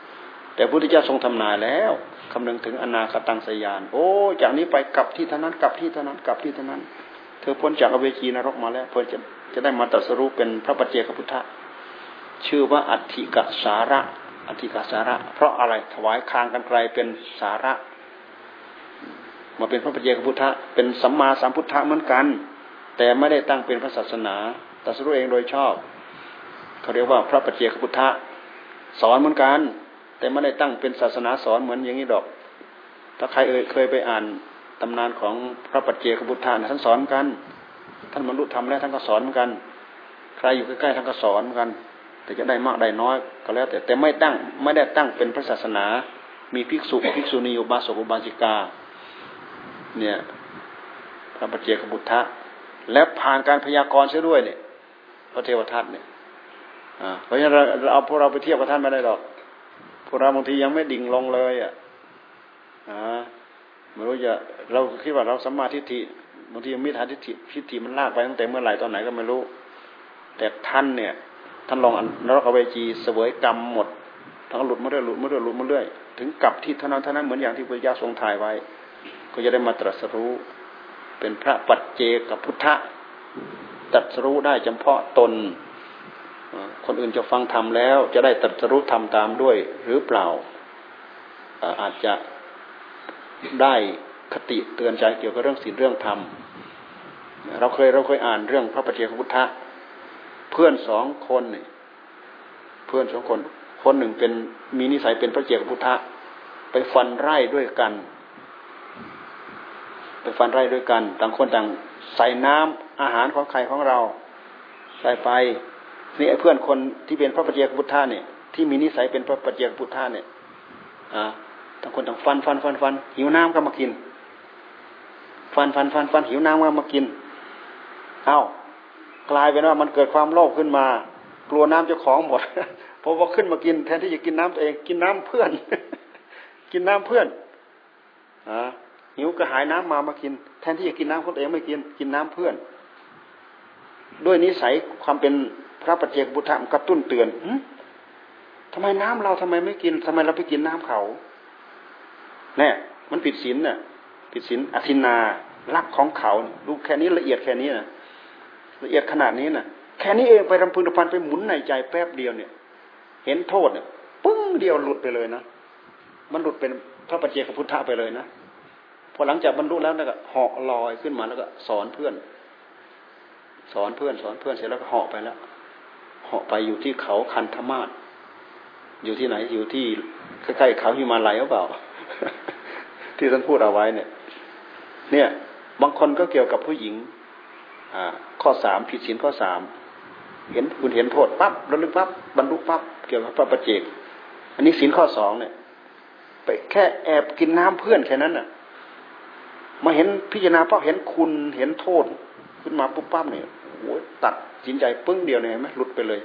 แต่พระพุทธเจ้าทรงทำนายแล้วคำนึงถึงอนาคตังสยานโอ้จากนี้ไปกลับที่เท่านั้นกลับที่เท่านั้นกลับที่เท่านั้นเธอพ้นจากอเวจีนรกมาแล้วเธอจะได้มาตรัสรู้เป็นพระปัจเจกพุทธะชื่อว่าอัตถิกสาระอัตถิกสาระเพราะอะไรถวายคางกันไกลเป็นสาระมาเป็นพระปัจเจกพุทธะเป็นสัมมาสัมพุทธะเหมือนกันแต่ไม่ได้ตั้งเป็นพระศาสนาตรัสรู้เองโดยชอบเขาเรียกว่าพระปัจเจกพุทธะสอนเหมือนกันแต่ไม่ได้ตั้งเป็นศาสนาสอนเหมือนอย่างนี้ดอกถ้าใครเคยไปอ่านตำนานของพระปัจเจกพุทธะท่านสอนกันท่านบรรลุธรรมแล้วท่านก็สอนกันใครอยู่ใกล้ๆท่านก็สอนกันแต่จะได้มากได้น้อยก็แล้วแต่ไม่ได้ตั้งเป็นพระศาสนามีภิกษุภิกษุณีอุบาสกอุบาสิกาเนี่ยพระปัจเจกพุทธะและผ่านการพยากรณ์เสียด้วยเนี่ยพระเทวทัตเนี่ยเพราะฉะนั้นเราเอาพวกเราไปเทียบกับท่านไม่ได้หรอกพวกเราบางทียังไม่ดิ่งลงเลยอ่ะไม่รู้จะเราคิดว่าเราสัมมาทิฏฐิบางทีมิจฉาทิฏฐิมันลากไปตั้งแต่เมื่อไหร่ตอนไหนก็ไม่รู้แต่ท่านเนี่ยท่านลงนรกอเวจีเสวยกรรมหมดทั้งหลุดมาเรื่อยถึงกลับที่เท่านั้นเหมือนอย่างที่พระพุทธเจ้าทรงถ่ายไว้ก็จะได้มาตรัสรู้เป็นพระปัจเจกพุทธะตรัสรู้ได้เฉพาะตนคนอื่นจะฟังธรรมแล้วจะได้ตรัสรู้ธรรมตามด้วยหรือเปล่าอาจจะได้คติเตือนใจเกี่ยวกับเรื่องศีลเรื่องธรรมเราเคยอ่านเรื่องพระปัจเจกพุทธะเพื่อนสองคนคนหนึ่งเป็นมีนิสัยเป็นพระปัจเจกพุทธะไปฟันไร่ด้วยกันต่างคนต่างใส่น้ำอาหารของใครของเราใส่ไปนี่ไอ้เพื่อนคนที่เป็นพระปัจเจกพุทธะเนี่ยที่มีนิสัยเป็นพระปัจเจกพุทธะเนี่ยต่างคนต่างฟันหิวน้ำก็มากินฟันหิวน้ำก็มากินกลายเป็นว่ามันเกิดความโลภขึ้นมากลัวน้ำเจ้าของหมดเพราะว่าขึ้นมากินแทนที่จะกินน้ำตัวเองกินน้ำเพื่อนกินน้ำเพื่อนหิวกระหายน้ำมากินแทนที่จะกินน้ำคนเองไม่กินกินน้ำเพื่อนด้วยนิสัยความเป็นพระปัจเจกพุทธะกระตุ้นเตือนทำไมน้ำเราทำไมไม่กินทำไมเราไปกินน้ำเขาเนี่ยมันผิดศีลน่ะผิดศีลอทินนาลักของเขาดูแค่นี้ละเอียดแค่นี้นะละเอียดขนาดนี้นะแค่นี้เองไปรำพึงรำพันไปหมุนในใจแป๊บเดียวเนี่ยเห็นโทษเนี่ยปึ้งเดียวหลุดไปเลยนะมันหลุดเป็นพระปัจเจกพุทธะไปเลยนะพอหลังจากบรรลุแล้วก็เหาะลอยขึ้นมาแล้วก็สอนเพื่อนเสร็จแล้วก็เหาะไปแล้วเหาะไปอยู่ที่เขาคันธมาศอยู่ที่ไหนอยู่ที่ใกล้ๆเขาหิมาลัยหรือเปล่าที่ท่านพูดเอาไว้เนี่ยบางคนก็เกี่ยวกับผู้หญิงข้อ3ผิดศีลข้อ3เห็นโทษปั๊บระลึกปั๊บบรรลุปั๊บเกี่ยวกับพระปัจเจกอันนี้ศีลข้อ2เนี่ยไปแค่แอบกินน้ำเพื่อนแค่นั้นน่ะมาเห็นพิจารณาเพราะเห็นคุณเห็นโทษขึ้นมาปุ๊บปั๊บเนี่ยโอ้ยตัดสินใจปึ้งเดียวเนี่ยเห็นมั้ยหลุดไปเลย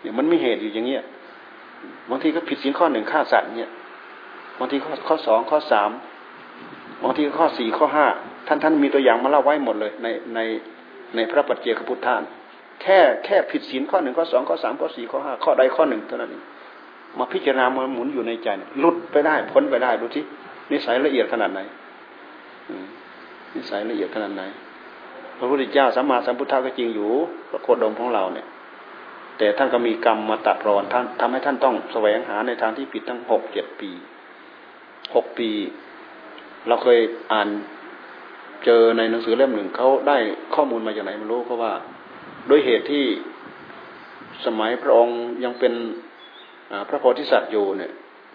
เนี่ยมันมีเหตุอยู่อย่างเงี้ยบางทีก็ผิดศีลข้อ1ฆ่าสัตว์เนี่ยบางทีข้อ2ข้อ3บางทีข้อ4ข้อ5ท่านมีตัวอย่างมาเล่าไว้หมดเลยในพระปัจเจกพุทธะแค่ผิดศีลข้อ1ข้อ2ข้อ3ข้อ4ข้อ5ข้อใดข้อ1เท่านั้นเองมาพิจารณามาหมุนอยู่ในใจหลุดไปได้พ้นไปได้ดูสินิสัยละเอียดขนาดไหนนิสัยละเอียดขนาดไหนพระพุทธเจ้าสัมมาสัมพุทธะก็จริงอยู่พระโคดมของเราเนี่ยแต่ท่านก็มีกรรมมาตัดรอนท่านทำให้ท่านต้องแสวงหาในทางที่ผิดทั้ง6-7 ปี เราเคยอ่านเจอในหนังสือเล่มหนึ่งเขาได้ข้อมูลมาจากไหนไม่รู้เพราะว่าด้วยเหตุที่สมัยพระองค์ยังเป็นพระโพธิสัตว์อยู่เนี่ย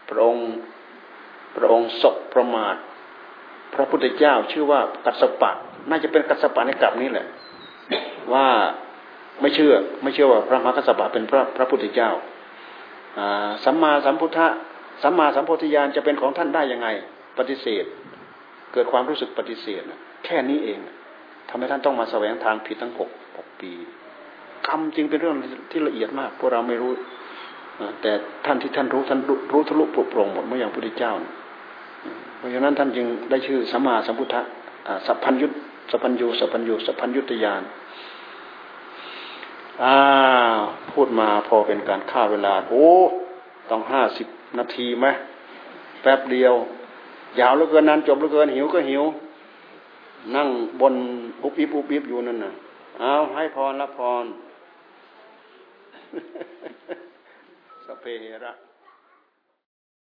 พระองค์ศกประมาทพระพุทธเจ้าชื่อว่ากัสสปะน่าจะเป็นกัสสปะในกลับนี้แหละว่าไม่เชื่อว่าพระมหากัสสปะเป็นพระพุทธเจ้าสัมมาสัมพุทธะสัมมาสัมโพธิญาณจะเป็นของท่านได้ยังไงปฏิเสธเกิดความรู้สึกปฏิเสธแค่นี้เองทำให้ท่านต้องมาแสวงทางผิดทั้ง6 ปีกรรมจริงเป็นเรื่องที่ละเอียดมากพวกเราไม่รู้แต่ท่านที่ท่านรู้ทะลุปลุกปลงหมดเมื่ออย่างพระพุทธเจ้าเพราะฉะนั้นท่านจึงได้ชื่อสัมมาสัมพุทธะสัพพัญญุตญาณพูดมาพอเป็นการฆ่าเวลาโอ้ต้อง50 นาทีไหมแป๊บเดียวยาวเหลือเกินนานจบเหลือเกินหิวก็หิวนั่งบนอุบอิบอยู่นั่นน่ะเอาให้พรละพรสัพเพเหระ